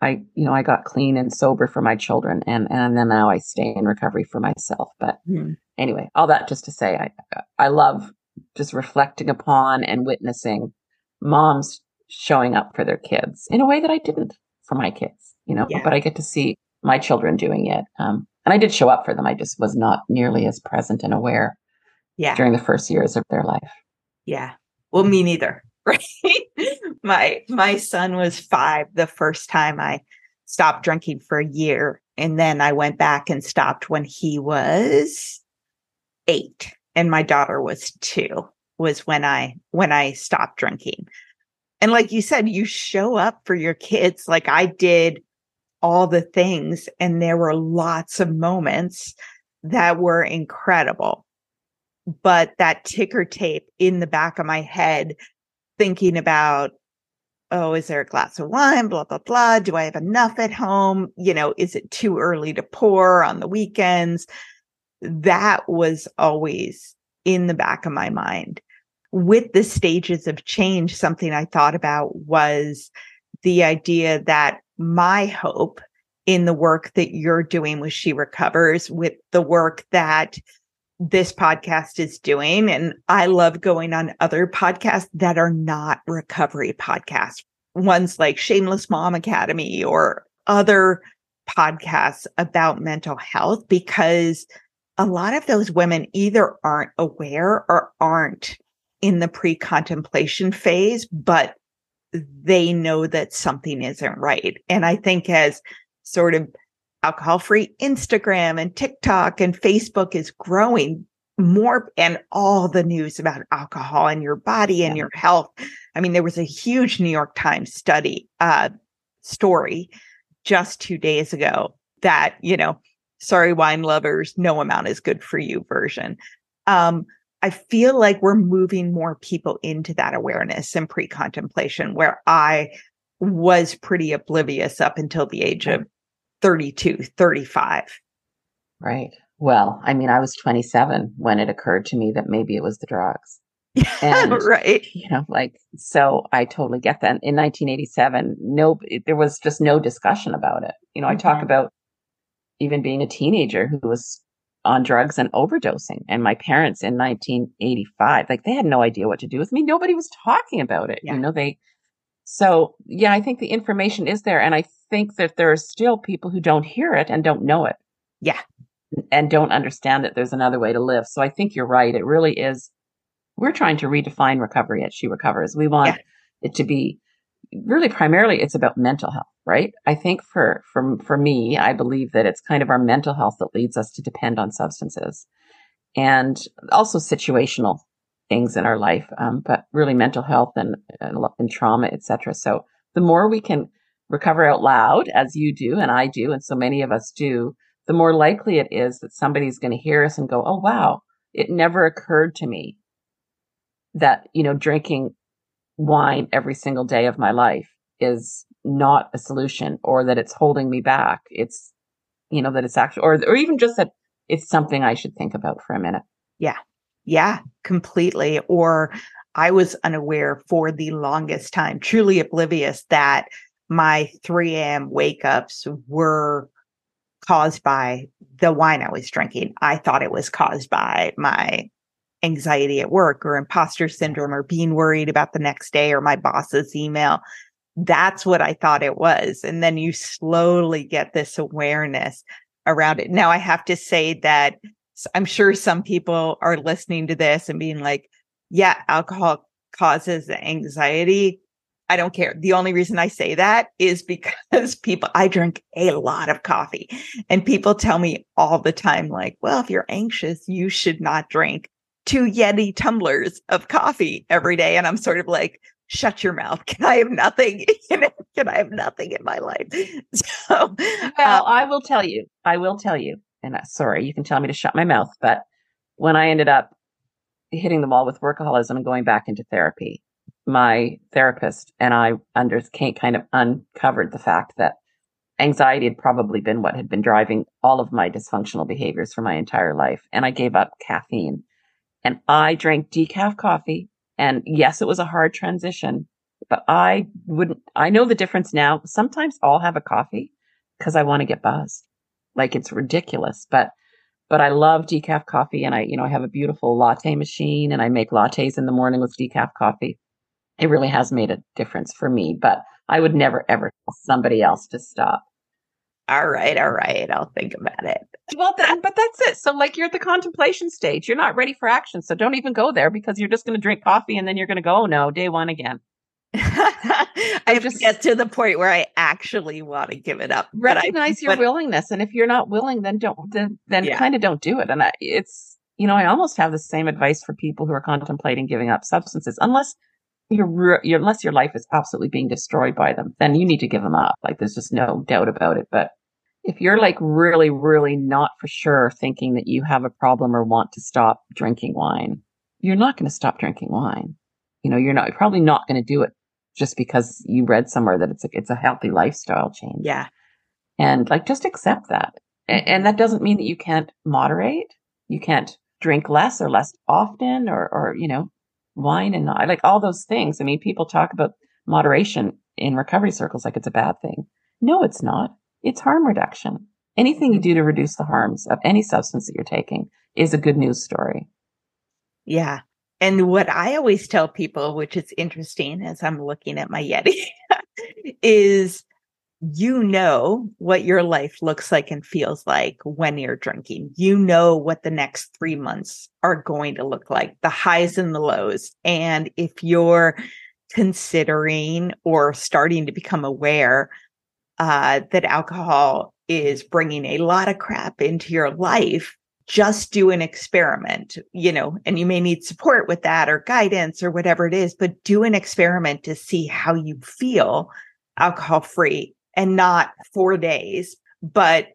I, you know, I got clean and sober for my children and, and then now I stay in recovery for myself. But mm. anyway, all that just to say, I, I love just reflecting upon and witnessing moms showing up for their kids in a way that I didn't for my kids, you know, yeah. but I get to see my children doing it. Um, and I did show up for them. I just was not nearly as present and aware yeah. during the first years of their life. Yeah. Well, me neither. Right. my, my son was five the first time I stopped drinking for a year. And then I went back and stopped when he was eight and my daughter was two was when I, when I stopped drinking. And like you said, you show up for your kids. Like I did all the things. And there were lots of moments that were incredible. But that ticker tape in the back of my head, thinking about, oh, is there a glass of wine? Blah, blah, blah. Do I have enough at home? You know, is it too early to pour on the weekends? that was always in the back of my mind. With the stages of change, something I thought about was the idea that my hope in the work that you're doing with She Recovers, with the work that this podcast is doing, and I love going on other podcasts that are not recovery podcasts, ones like Shameless Mom Academy or other podcasts about mental health, because a lot of those women either aren't aware or aren't in the pre-contemplation phase, but they know that something isn't right. And I think as sort of alcohol-free Instagram and TikTok and Facebook is growing more, and all the news about alcohol and your body and yeah. your health. I mean, there was a huge New York Times study uh, story just two days ago that, you know, sorry, wine lovers, no amount is good for you version. Um, I feel like we're moving more people into that awareness and pre-contemplation, where I was pretty oblivious up until the age of thirty-two, thirty-five. Right. Well, I mean, I was twenty-seven when it occurred to me that maybe it was the drugs. Yeah, and, right. You know, like, so I totally get that. In nineteen eighty-seven, no, it, there was just no discussion about it. You know, mm-hmm. I talk about even being a teenager who was on drugs and overdosing. And my parents in nineteen eighty-five, like, they had no idea what to do with me. Nobody was talking about it. Yeah. You know, they... So, yeah, I think the information is there. And I think that there are still people who don't hear it and don't know it. Yeah. And don't understand that there's another way to live. So I think you're right. It really is. We're trying to redefine recovery at She Recovers. We want yeah. it to be really primarily it's about mental health, right? I think for, for, for me, I believe that it's kind of our mental health that leads us to depend on substances, and also situational things in our life, um, but really mental health and, and, and trauma, et cetera. So the more we can recover out loud, as you do, and I do, and so many of us do, the more likely it is that somebody's going to hear us and go, oh, wow, it never occurred to me that, you know, drinking wine every single day of my life is not a solution, or that it's holding me back. It's, you know, that it's actually, or, or even just that it's something I should think about for a minute. Yeah. Yeah, completely. Or I was unaware for the longest time, truly oblivious, that my three a.m. wake ups were caused by the wine I was drinking. I thought it was caused by my anxiety at work, or imposter syndrome, or being worried about the next day, or my boss's email. That's what I thought it was. And then you slowly get this awareness around it. Now, I have to say that I'm sure some people are listening to this and being like, yeah, alcohol causes anxiety. I don't care. The only reason I say that is because people, I drink a lot of coffee, and people tell me all the time, like, well, if you're anxious, you should not drink two Yeti tumblers of coffee every day. And I'm sort of like, shut your mouth. Can I have nothing? Can I have nothing in my life? So, well, um, I will tell you, I will tell you. And uh, sorry, you can tell me to shut my mouth. But when I ended up hitting the wall with workaholism and going back into therapy, my therapist and I under kind of uncovered the fact that anxiety had probably been what had been driving all of my dysfunctional behaviors for my entire life. And I gave up caffeine, and I drank decaf coffee. And yes, it was a hard transition, but I wouldn't, I know the difference now. Sometimes I'll have a coffee because I want to get buzzed. Like, it's ridiculous, but, but I love decaf coffee, and I, you know, I have a beautiful latte machine, and I make lattes in the morning with decaf coffee. It really has made a difference for me, but I would never, ever tell somebody else to stop. All right. All right. I'll think about it. Well, then, but that's it. So, like, you're at the contemplation stage. You're not ready for action. So don't even go there, because you're just going to drink coffee, and then you're going to go, oh no, day one again. I have just, to get to the point where I actually want to give it up. Recognize I, your but, willingness, and if you're not willing, then don't. Then, then yeah. kind of don't do it. And I, it's you know, I almost have the same advice for people who are contemplating giving up substances. Unless your your unless your life is absolutely being destroyed by them, then you need to give them up. Like, there's just no doubt about it. But if you're like really, really not for sure, thinking that you have a problem or want to stop drinking wine, you're not going to stop drinking wine. You know, you're not you're probably not going to do it just because you read somewhere that it's a, it's a healthy lifestyle change. Yeah. And like, just accept that. And, and that doesn't mean that you can't moderate. you can't drink less or less often, or, or, you know, wine and not, like all those things. I mean, people talk about moderation in recovery circles like it's a bad thing. No, it's not. It's harm reduction. Anything you do to reduce the harms of any substance that you're taking is a good news story. Yeah. And what I always tell people, which is interesting as I'm looking at my Yeti, is you know what your life looks like and feels like when you're drinking. You know what the next three months are going to look like, the highs and the lows. And if you're considering or starting to become aware uh, that alcohol is bringing a lot of crap into your life, just do an experiment, you know, and you may need support with that or guidance or whatever it is, but do an experiment to see how you feel alcohol free, and not four days, but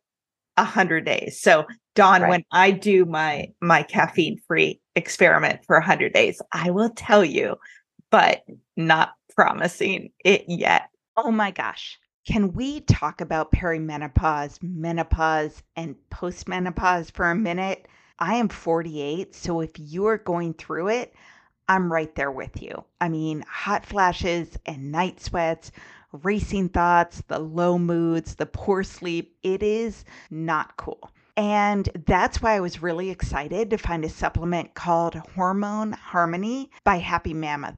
a hundred days. So Dawn, right. When I do my, my caffeine free experiment for a hundred days, I will tell you, but not promising it yet. Oh my gosh. Can we talk about perimenopause, menopause, and postmenopause for a minute? I am forty-eight, so if you're going through it, I'm right there with you. I mean, hot flashes and night sweats, racing thoughts, the low moods, the poor sleep. It is not cool. And that's why I was really excited to find a supplement called Hormone Harmony by Happy Mammoth.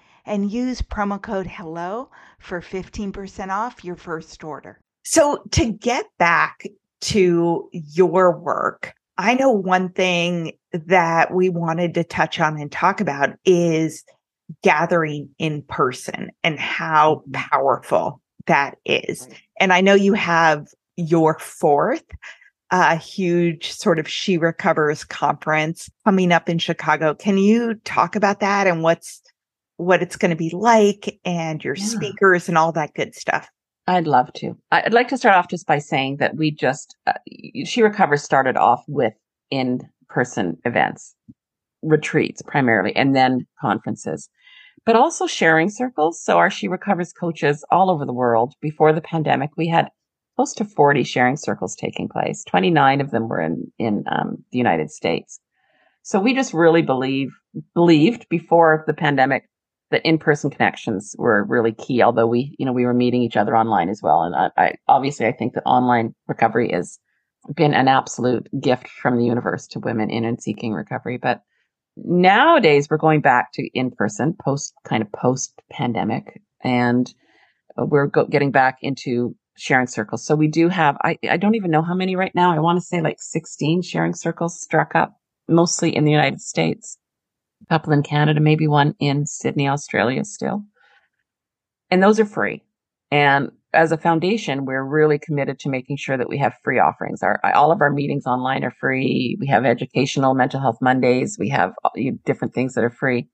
And use promo code HELLO for fifteen percent off your first order. So to get back to your work, I know one thing that we wanted to touch on and talk about is gathering in person and how powerful that is. And I know you have your fourth uh, huge sort of She Recovers conference coming up in Chicago. Can you talk about that and what's what it's going to be like and your yeah. speakers and all that good stuff? I'd love to. I'd like to start off just by saying that we just, uh, She Recovers started off with in-person events, retreats primarily, and then conferences, but also sharing circles. So our She Recovers coaches all over the world, before the pandemic, we had close to forty sharing circles taking place. twenty-nine of them were in, in um, the United States. So we just really believe, believed before the pandemic, the in-person connections were really key, although we, you know, we were meeting each other online as well. And I, I obviously, I think that online recovery has been an absolute gift from the universe to women in and seeking recovery. But nowadays, we're going back to in-person, post kind of post-pandemic, and we're go- getting back into sharing circles. So we do have, I, I don't even know how many right now. I want to say like sixteen sharing circles struck up, mostly in the United States. A couple in Canada, maybe one in Sydney, Australia still. And those are free. And as a foundation, we're really committed to making sure that we have free offerings. Our, all of our meetings online are free. We have educational mental health Mondays. We have different things that are free.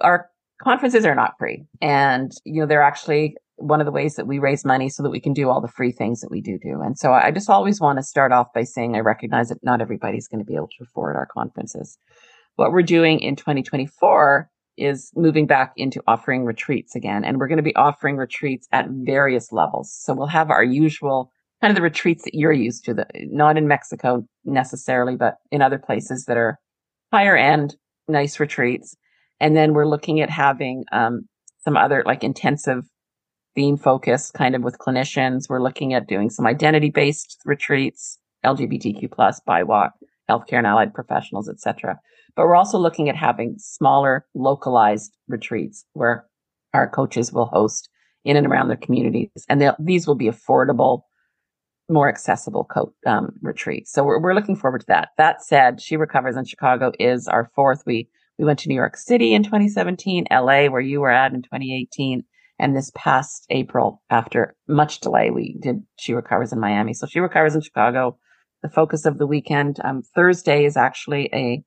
Our conferences are not free. And, you know, they're actually one of the ways that we raise money so that we can do all the free things that we do do. And so I just always want to start off by saying I recognize that not everybody's going to be able to afford our conferences. What we're doing in twenty twenty-four is moving back into offering retreats again. And we're going to be offering retreats at various levels. So we'll have our usual kind of the retreats that you're used to, the, not in Mexico necessarily, but in other places that are higher end, nice retreats. And then we're looking at having um, some other like intensive theme focus kind of with clinicians. We're looking at doing some identity based retreats, L G B T Q plus, B I W O C, healthcare and allied professionals, et cetera. But we're also looking at having smaller, localized retreats where our coaches will host in and around their communities. And these will be affordable, more accessible co- um, retreats. So we're, we're looking forward to that. That said, She Recovers in Chicago is our fourth. We, we went to New York City in twenty seventeen, L A, where you were at, in twenty eighteen. And this past April, after much delay, we did She Recovers in Miami. So She Recovers in Chicago, the focus of the weekend. Um, Thursday is actually a,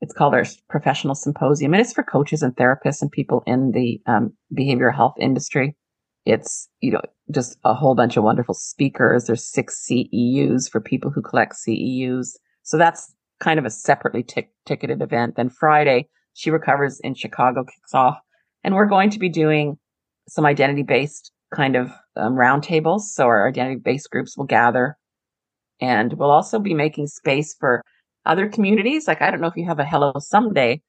it's called our professional symposium, and it's for coaches and therapists and people in the um, behavioral health industry. It's, you know, just a whole bunch of wonderful speakers. There's six C E Us for people who collect C E Us. So that's kind of a separately t- ticketed event. Then Friday, She Recovers in Chicago kicks off, and we're going to be doing some identity-based kind of um, roundtables. So our identity-based groups will gather, and we'll also be making space for other communities. Like, I don't know if you have a Hello Someday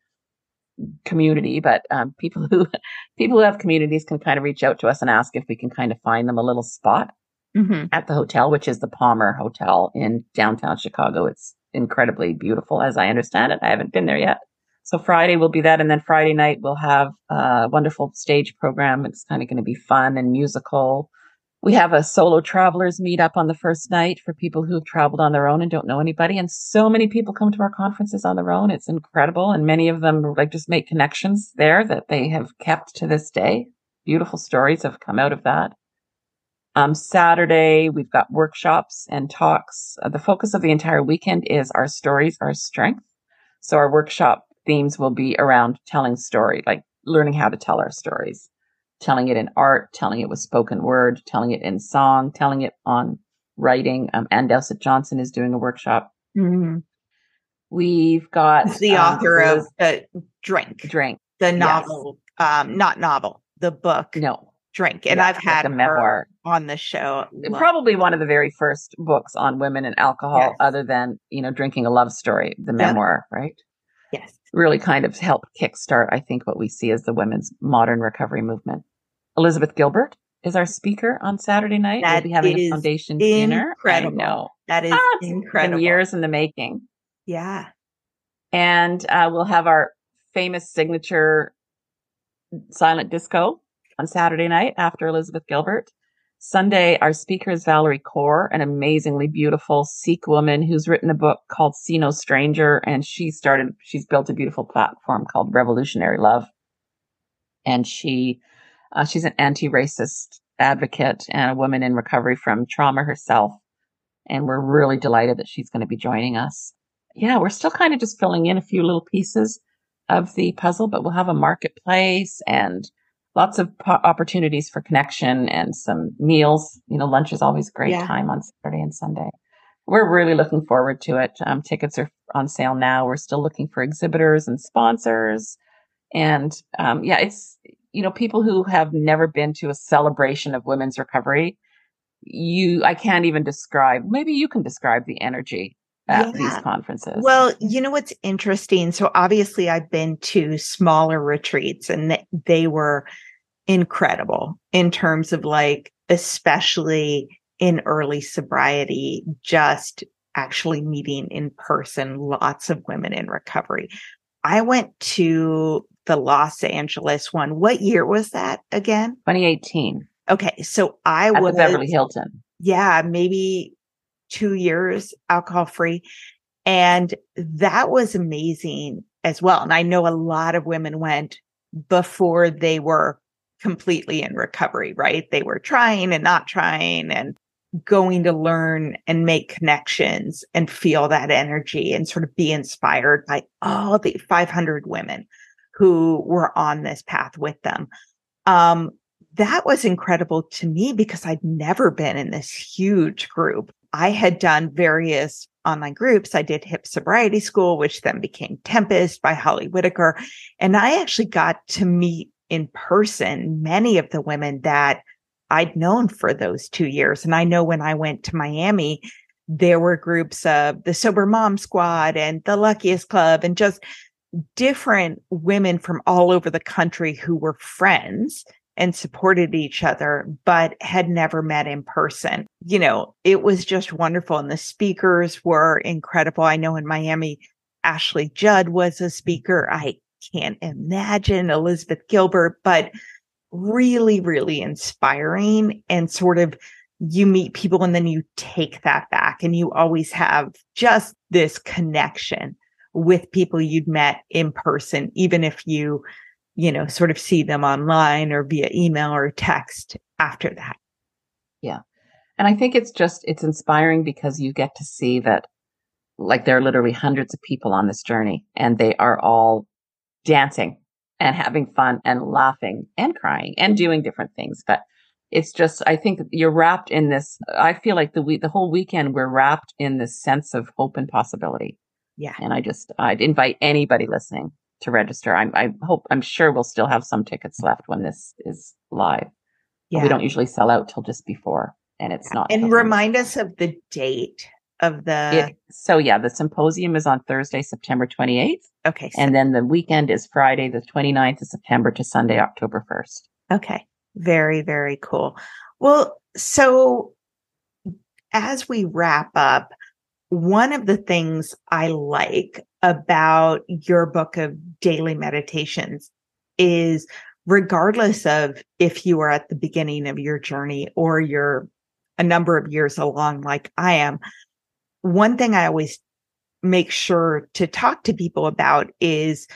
community, but um, people who people who have communities can kind of reach out to us and ask if we can kind of find them a little spot mm-hmm. at the hotel, which is the Palmer Hotel in downtown Chicago. It's incredibly beautiful, as I understand it. I haven't been there yet. So Friday will be that. And then Friday night, we'll have a wonderful stage program. It's kind of going to be fun and musical. We have a solo travelers meetup on the first night for people who've traveled on their own and don't know anybody. And so many people come to our conferences on their own. It's incredible. And many of them like just make connections there that they have kept to this day. Beautiful stories have come out of that. Um, Saturday, we've got workshops and talks. Uh, the focus of the entire weekend is our stories, our strength. So our workshop themes will be around telling story, like learning how to tell our stories, telling it in art, telling it with spoken word, telling it in song, telling it on writing. Um, Ann Dowsett Johnson is doing a workshop. Mm-hmm. We've got it's the um, author of uh, Drink, Drink, the novel, yes. um, not novel, the book, no, Drink. And yes, I've had like a memoir on the show. Love. Probably one of the very first books on women and alcohol, yes. other than, you know, Drinking a Love Story, the yep. memoir, right? Yes. Really kind of helped kickstart, I think, what we see as the women's modern recovery movement. Elizabeth Gilbert is our speaker on Saturday night. That we'll be having a foundation dinner. Incredible. I know. That is ah, incredible. It's been years in the making. Yeah. And uh, we'll have our famous signature silent disco on Saturday night after Elizabeth Gilbert. Sunday, our speaker is Valerie Kaur, an amazingly beautiful Sikh woman who's written a book called See No Stranger. And she started, she's built a beautiful platform called Revolutionary Love. And she, uh, she's an anti-racist advocate and a woman in recovery from trauma herself. And we're really delighted that she's going to be joining us. Yeah, we're still kind of just filling in a few little pieces of the puzzle, but we'll have a marketplace and lots of po- opportunities for connection and some meals. You know, lunch is always a great yeah. time on Saturday and Sunday. We're really looking forward to it. Um, tickets are on sale now. We're still looking for exhibitors and sponsors. And um, yeah, it's, you know, people who have never been to a celebration of women's recovery, you, I can't even describe, maybe you can describe the energy at yeah. these conferences. Well, you know what's interesting? So obviously I've been to smaller retreats, and th- they were incredible in terms of, like, especially in early sobriety, just actually meeting in person lots of women in recovery. I went to the Los Angeles one. What year was that again? twenty eighteen. Okay. So I at was the Beverly Hilton. Yeah, maybe two years alcohol free. And that was amazing as well. And I know a lot of women went before they were completely in recovery, right? They were trying and not trying and going to learn and make connections and feel that energy and sort of be inspired by all the five hundred women who were on this path with them. Um, that was incredible to me because I'd never been in this huge group. I had done various online groups. I did Hip Sobriety School, which then became Tempest by Holly Whitaker. And I actually got to meet in person many of the women that I'd known for those two years. And I know when I went to Miami, there were groups of the Sober Mom Squad and the Luckiest Club and just different women from all over the country who were friends and supported each other, but had never met in person. You know, it was just wonderful. And the speakers were incredible. I know in Miami, Ashley Judd was a speaker. I can't imagine Elizabeth Gilbert, but really, really inspiring, and sort of you meet people and then you take that back and you always have just this connection with people you'd met in person, even if you, you know, sort of see them online or via email or text after that. Yeah. And I think it's just, it's inspiring because you get to see that, like, there are literally hundreds of people on this journey and they are all dancing and having fun and laughing and crying and doing different things. But it's just, I think you're wrapped in this. I feel like the week, the whole weekend, we're wrapped in this sense of hope and possibility. Yeah. And I just, I'd invite anybody listening to register. I'm, I hope, I'm sure we'll still have some tickets left when this is live. Yeah. We don't usually sell out till just before, and it's yeah. not. And remind us of the date of the. It, so yeah, the symposium is on Thursday, September twenty-eighth. Okay. So... And then the weekend is Friday, the twenty-ninth of September to Sunday, October first. Okay. Very, very cool. Well, so as we wrap up, one of the things I like about your book of daily meditations is, regardless of if you are at the beginning of your journey or you're a number of years along like I am, one thing I always make sure to talk to people about is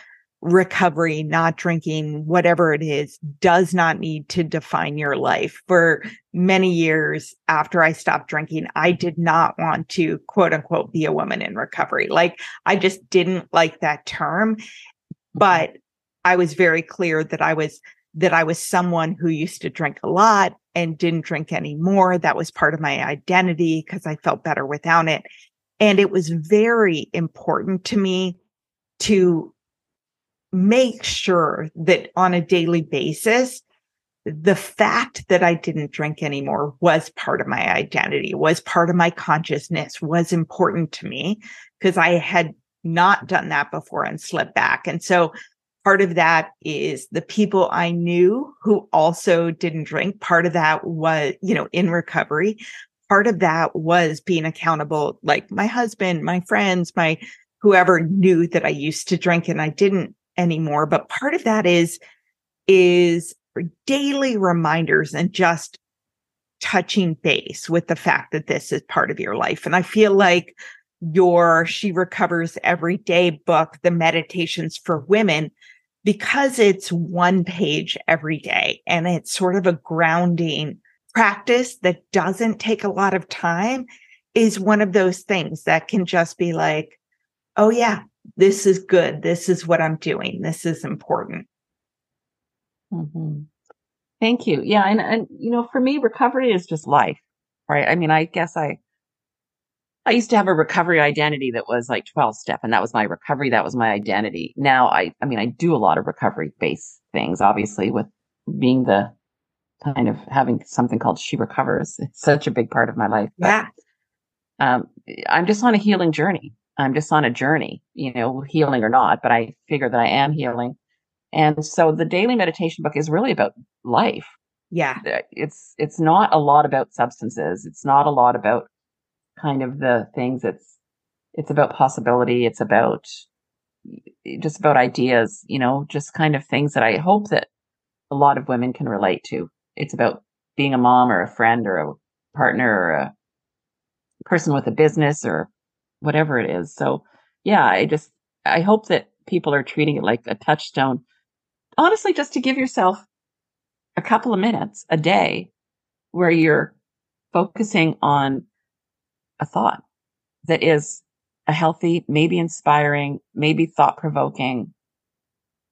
recovery, not drinking, whatever it is, does not need to define your life. For many years after I stopped drinking, I did not want to, quote unquote, be a woman in recovery. Like, I just didn't like that term, but I was very clear that I was, that I was someone who used to drink a lot and didn't drink anymore. That was part of my identity because I felt better without it. And it was very important to me to make sure that on a daily basis, the fact that I didn't drink anymore was part of my identity, was part of my consciousness, was important to me because I had not done that before and slipped back. And so part of that is the people I knew who also didn't drink. Part of that was, you know, in recovery. Part of that was being accountable, like my husband, my friends, my whoever knew that I used to drink and I didn't anymore. But part of that is, is daily reminders and just touching base with the fact that this is part of your life. And I feel like your She Recovers Every Day book, the Meditations for Women, because it's one page every day and it's sort of a grounding practice that doesn't take a lot of time, is one of those things that can just be like, oh yeah, this is good. This is what I'm doing. This is important. Mm-hmm. Thank you. Yeah. And, and, you know, for me, recovery is just life, right? I mean, I guess I, I used to have a recovery identity that was like twelve step, and that was my recovery. That was my identity. Now I, I mean, I do a lot of recovery based things, obviously, with being the kind of having something called She Recovers. It's such a big part of my life. But, yeah. Um, I'm just on a healing journey. I'm just on a journey, you know, healing or not, but I figure that I am healing. And so the daily meditation book is really about life. Yeah. It's, it's not a lot about substances. It's not a lot about kind of the things. It's, it's about possibility. It's about just about ideas, you know, just kind of things that I hope that a lot of women can relate to. It's about being a mom or a friend or a partner or a person with a business or whatever it is. So yeah, I just, I hope that people are treating it like a touchstone, honestly, just to give yourself a couple of minutes a day where you're focusing on a thought that is a healthy, maybe inspiring, maybe thought provoking,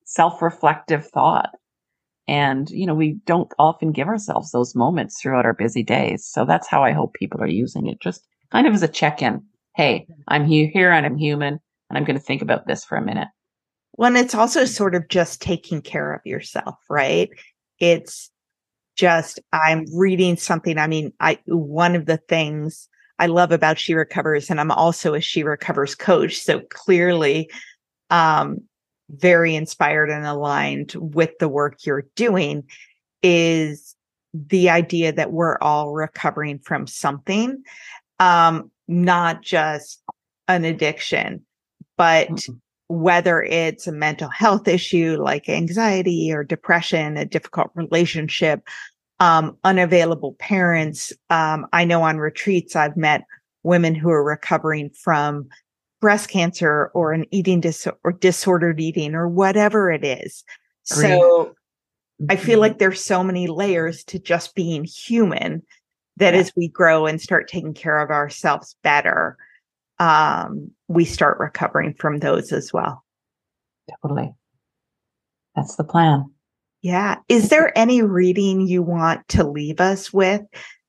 self-reflective thought. And, you know, we don't often give ourselves those moments throughout our busy days. So that's how I hope people are using it, just kind of as a check-in. Hey, I'm here and I'm human and I'm going to think about this for a minute. Well, and it's also sort of just taking care of yourself, right? It's just, I'm reading something. I mean, I, one of the things I love about She Recovers, and I'm also a She Recovers coach, so clearly um, very inspired and aligned with the work you're doing, is the idea that we're all recovering from something. Um, not just an addiction, but whether it's a mental health issue like anxiety or depression, a difficult relationship, um, unavailable parents. Um, I know on retreats, I've met women who are recovering from breast cancer or an eating dis- or disordered eating or whatever it is. Great. So mm-hmm. I feel like there's so many layers to just being human that yeah. as we grow and start taking care of ourselves better, um, we start recovering from those as well. Totally. That's the plan. Yeah. Is there any reading you want to leave us with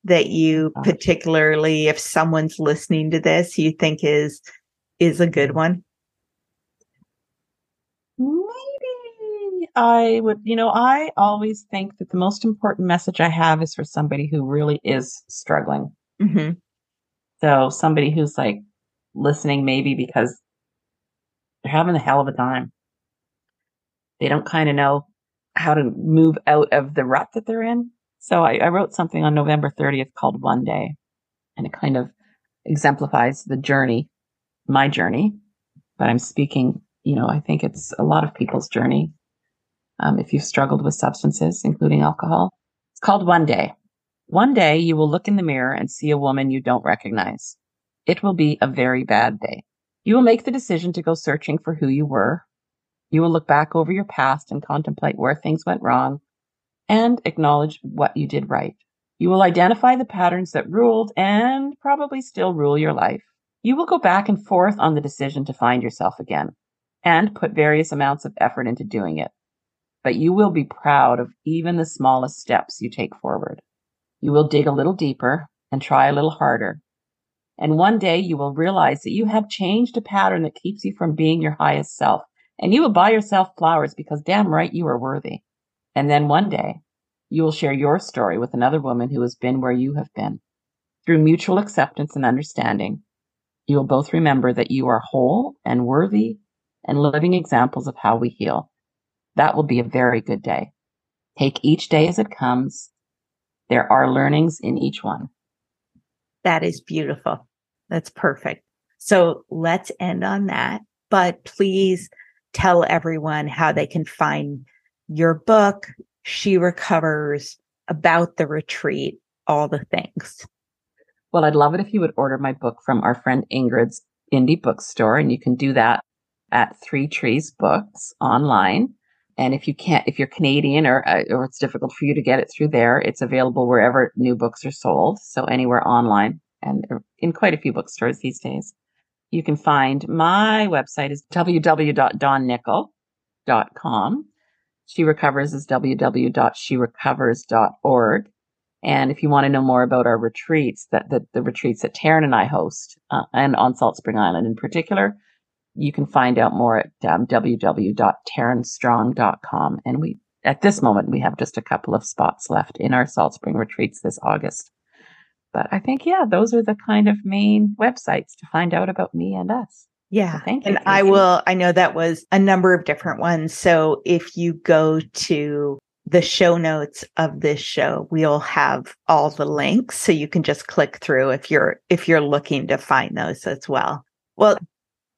that you particularly, if someone's listening to this, you think is, is a good one? Maybe I would, you know, I always think that the most important message I have is for somebody who really is struggling. Mm-hmm. So somebody who's like, listening maybe because they're having a hell of a time. They don't kind of know how to move out of the rut that they're in. So I, I wrote something on November thirtieth called One Day, and it kind of exemplifies the journey, my journey, but I'm speaking, you know, I think it's a lot of people's journey. Um, if you've struggled with substances, including alcohol, it's called One Day. One day you will look in the mirror and see a woman you don't recognize. It will be a very bad day. You will make the decision to go searching for who you were. You will look back over your past and contemplate where things went wrong and acknowledge what you did right. You will identify the patterns that ruled and probably still rule your life. You will go back and forth on the decision to find yourself again and put various amounts of effort into doing it. But you will be proud of even the smallest steps you take forward. You will dig a little deeper and try a little harder. And one day you will realize that you have changed a pattern that keeps you from being your highest self. And you will buy yourself flowers because damn right you are worthy. And then one day you will share your story with another woman who has been where you have been. Through mutual acceptance and understanding, you will both remember that you are whole and worthy and living examples of how we heal. That will be a very good day. Take each day as it comes. There are learnings in each one. That is beautiful. That's perfect. So let's end on that. But please tell everyone how they can find your book, She Recovers, about the retreat, all the things. Well, I'd love it if you would order my book from our friend Ingrid's indie bookstore. And you can do that at Three Trees Books online. And if you can't, if you're Canadian or uh, or it's difficult for you to get it through there, it's available wherever new books are sold. So anywhere online and in quite a few bookstores these days. You can find my website is w w w dot dawn nickel dot com. She Recovers is w w w dot she recovers dot org. And if you want to know more about our retreats, that the, the retreats that Taryn and I host uh, and on Salt Spring Island in particular, you can find out more at um, w w w dot taryn strong dot com. And we, at this moment, we have just a couple of spots left in our Salt Spring retreats this August. But I think, yeah, those are the kind of main websites to find out about me and us. Yeah. So thank you. And Casey. I will, I know that was a number of different ones. So if you go to the show notes of this show, we'll have all the links. So you can just click through if you're, if you're looking to find those as well. Well,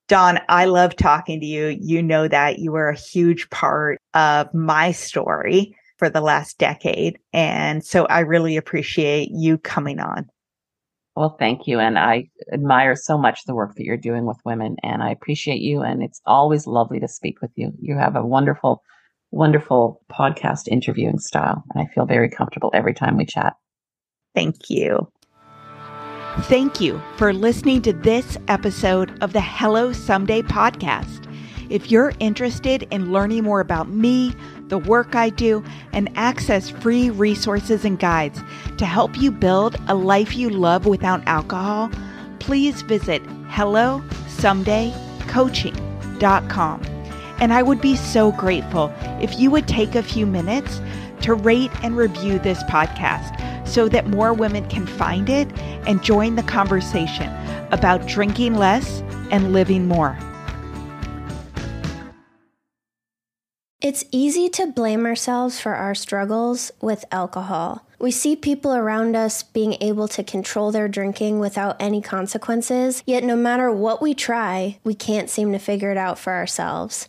Dawn, I love talking to you. You know that you were a huge part of my story for the last decade. And so I really appreciate you coming on. Well, thank you. And I admire so much the work that you're doing with women. And I appreciate you. And it's always lovely to speak with you. You have a wonderful, wonderful podcast interviewing style. And I feel very comfortable every time we chat. Thank you. Thank you for listening to this episode of the Hello Someday podcast. If you're interested in learning more about me, the work I do, and access free resources and guides to help you build a life you love without alcohol, please visit hello someday coaching dot com. And I would be so grateful if you would take a few minutes to rate and review this podcast, so that more women can find it and join the conversation about drinking less and living more. It's easy to blame ourselves for our struggles with alcohol. We see people around us being able to control their drinking without any consequences, yet no matter what we try, we can't seem to figure it out for ourselves.